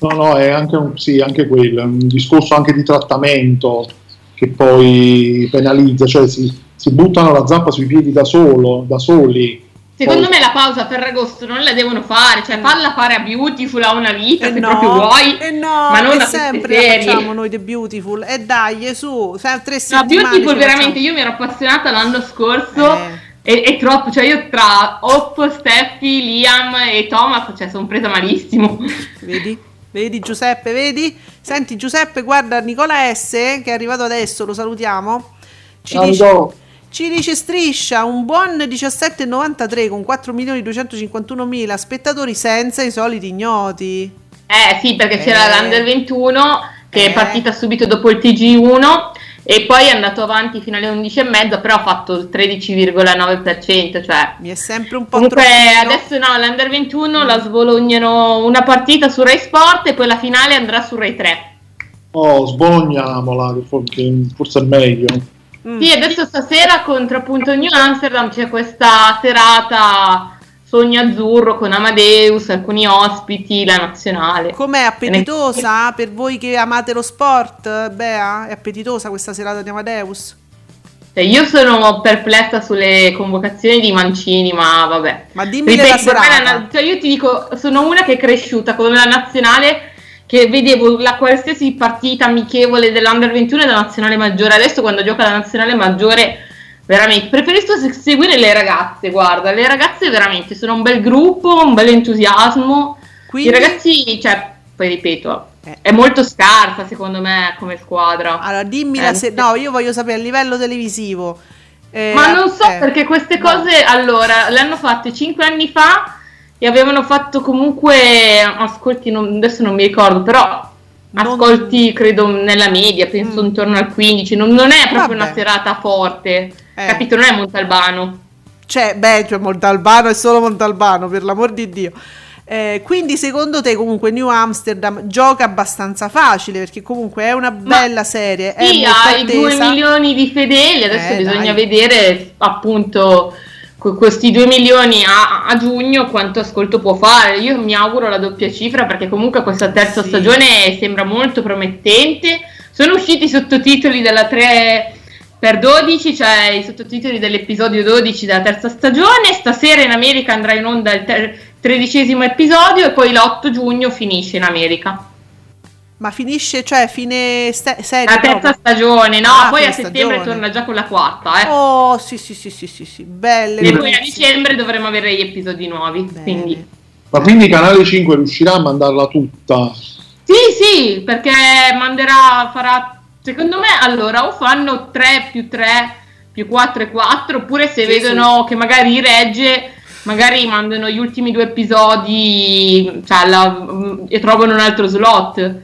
No, no, è anche un, sì, anche quello, è un discorso anche di trattamento che poi penalizza, cioè sì. Si buttano la zappa sui piedi da solo, da soli. Secondo poi... me la pausa Ferragosto non la devono fare, cioè falla fare a Beautiful, a Una Vita, eh se no, proprio vuoi, eh no, ma non a sempre la facciamo noi The Beautiful, e eh dai, su, tre settimane. No, Beautiful veramente, io mi ero appassionata l'anno scorso, eh. e, e troppo, cioè io tra Hope, Steffi, Liam e Thomas, cioè sono presa malissimo. Vedi? Vedi Giuseppe, vedi? Senti Giuseppe, guarda Nicola S, che è arrivato adesso, lo salutiamo. Ci dice... Ci dice Striscia, un buon diciassette virgola novantatré con quattro milioni duecentocinquantunomila spettatori senza i soliti ignoti. Eh sì, perché eh. c'era l'Under ventuno che eh. è partita subito dopo il T G uno e poi è andato avanti fino alle undici e mezza, però ha fatto il tredici virgola nove per cento, cioè mi è sempre un po' comunque troppino. Adesso no, l'Under ventuno mm. la svolognano una partita su Rai Sport e poi la finale andrà su Rai tre. Oh, sbologniamola, forse è meglio. Mm. Sì, adesso stasera contro appunto New Amsterdam c'è questa serata Sogno Azzurro con Amadeus, alcuni ospiti, la nazionale. Com'è, appetitosa per voi che amate lo sport? Bea, è appetitosa questa serata di Amadeus? Io sono perplessa sulle convocazioni di Mancini, ma vabbè. Ma dimmi della serata. La, cioè io ti dico, sono una che è cresciuta con la nazionale, che vedevo la qualsiasi partita amichevole dell'Under ventuno e della nazionale maggiore. Adesso quando gioca la nazionale maggiore veramente preferisco seguire le ragazze, guarda, le ragazze veramente sono un bel gruppo, un bel entusiasmo. Quindi... i ragazzi, cioè, poi ripeto, eh. è molto scarsa secondo me come squadra. Allora dimmi la eh. se... no, io voglio sapere a livello televisivo. Eh, Ma non so eh. perché queste cose, no. Allora, le hanno fatte cinque anni fa. E avevano fatto comunque ascolti, non, adesso non mi ricordo, però non... ascolti credo nella media, penso mm. intorno al quindici, non, non è proprio Vabbè. una serata forte, eh. capito? Non è Montalbano. Cioè, beh, cioè Montalbano è solo Montalbano, per l'amor di Dio. Eh, quindi secondo te comunque New Amsterdam gioca abbastanza facile, perché comunque è una bella Ma serie, sì, è molto attesa. Ha i due milioni di fedeli, adesso eh, bisogna dai. vedere appunto... questi due milioni a, a giugno quanto ascolto può fare. Io mi auguro la doppia cifra perché comunque questa terza sì. stagione sembra molto promettente. Sono usciti i sottotitoli della tre per dodici, cioè i sottotitoli dell'episodio dodici della terza stagione. Stasera in America andrà in onda il ter- tredicesimo episodio e poi l'otto giugno finisce in America. Ma finisce, cioè, fine se- serie? La terza no? stagione, no, ah, poi a settembre stagione. torna già con la quarta, eh. Oh, sì, sì, sì, sì, sì, sì. Belle. E poi a dicembre dovremo avere gli episodi nuovi, bene. Quindi. Ma quindi Canale cinque riuscirà a mandarla tutta? Sì, sì, perché manderà, farà, secondo me, allora, o fanno tre più tre più quattro e quattro, oppure se sì, vedono sì. che magari regge... Magari mandano gli ultimi due episodi, cioè, la, e trovano un altro slot. Eh.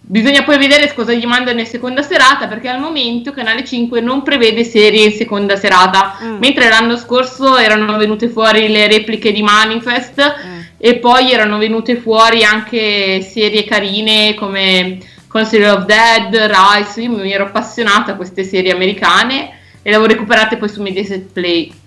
Bisogna poi vedere cosa gli mandano in seconda serata, perché al momento Canale cinque non prevede serie in seconda serata, mm. mentre l'anno scorso erano venute fuori le repliche di Manifest eh. e poi erano venute fuori anche serie carine come Council of Dead, Rise. Io mi ero appassionata a queste serie americane e le avevo recuperate poi su Mediaset Play.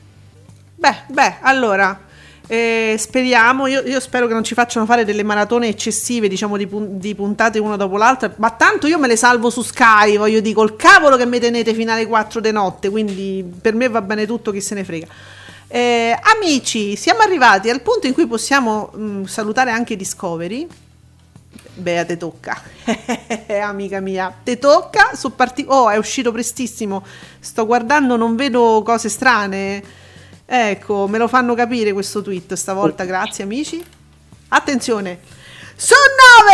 Beh, beh, allora eh, speriamo, io, io spero che non ci facciano fare delle maratone eccessive, diciamo, di, pun- di puntate una dopo l'altra, ma tanto io me le salvo su Sky, voglio dire, col cavolo che mi tenete fino alle quattro di notte, quindi per me va bene tutto, chi se ne frega. Eh, amici, siamo arrivati al punto in cui possiamo mh, salutare anche Discovery. Bea, te tocca. Amica mia, te tocca. Su parti- oh, è uscito prestissimo, sto guardando, non vedo cose strane. Ecco, me lo fanno capire questo tweet stavolta, grazie amici. Attenzione, su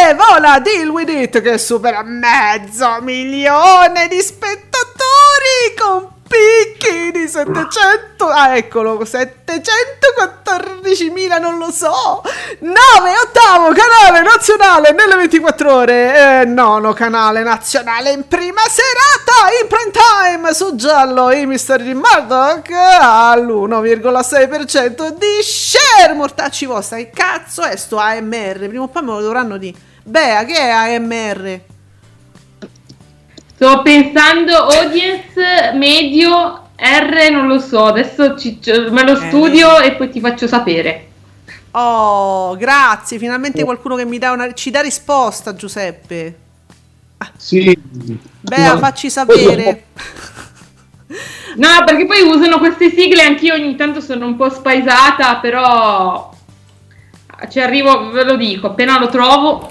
nove vola Deal With It che supera mezzo milione di spettatori con picchi di settecento, ah eccolo, settecentoquattordicimila, non lo so. nove, ottavo canale nazionale nelle ventiquattro ore, eh, nono canale nazionale in prima serata in prime time su giallo i misteri di Murdoch all'uno virgola sei per cento di share. Mortacci vostra, che cazzo è sto A M R? Prima o poi me lo dovranno dire. Bea, che è A M R? Sto pensando audience medio R, non lo so, adesso ci, me lo studio eh. e poi ti faccio sapere. Oh, grazie, finalmente qualcuno che mi dà una, ci dà risposta, Giuseppe. Sì. Bea, no. Facci sapere. No, perché poi usano queste sigle, anch'io ogni tanto sono un po' spaesata, però ci arrivo, ve lo dico, appena lo trovo.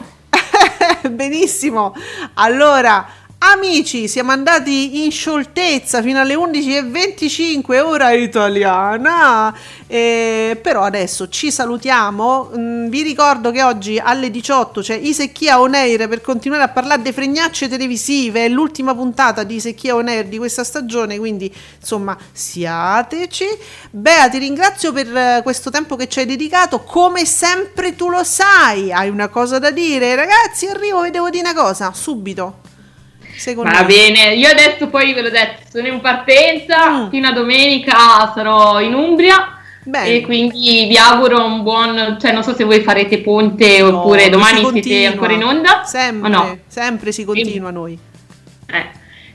Benissimo, allora... Amici, siamo andati in scioltezza fino alle undici e venticinque ora italiana, eh, però adesso ci salutiamo. Mm, vi ricordo che oggi alle diciotto c'è Isecchia On Air per continuare a parlare di fregnacce televisive, è l'ultima puntata di Isecchia On Air di questa stagione, quindi insomma siateci. Bea, ti ringrazio per questo tempo che ci hai dedicato, come sempre tu lo sai, hai una cosa da dire? Ragazzi, arrivo e devo dire una cosa, subito. Secondo Va me. Bene, io adesso poi ve l'ho detto, sono in partenza, mm. fino a domenica sarò in Umbria. Bene. E quindi vi auguro un buon, cioè non so se voi farete ponte no, oppure domani siete ancora in onda. Sempre, no? Sempre si continua e, noi. Eh.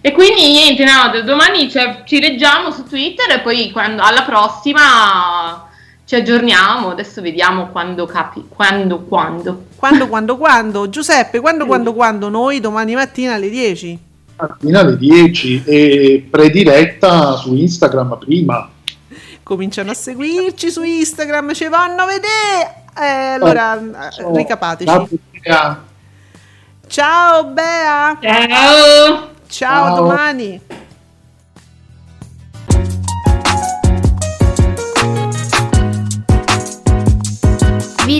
E quindi niente, no, domani cioè, ci leggiamo su Twitter e poi quando, alla prossima ci aggiorniamo, adesso vediamo quando capi, quando, quando. Quando, quando, quando, Giuseppe, quando, quando, quando, noi domani mattina alle dieci. Mattina alle dieci e prediretta su Instagram prima. Cominciano a seguirci su Instagram, ci vanno a vedere. Eh, allora, oh, ricapateci. Ciao. Ciao Bea. Ciao. Ciao, ciao. Domani. Vi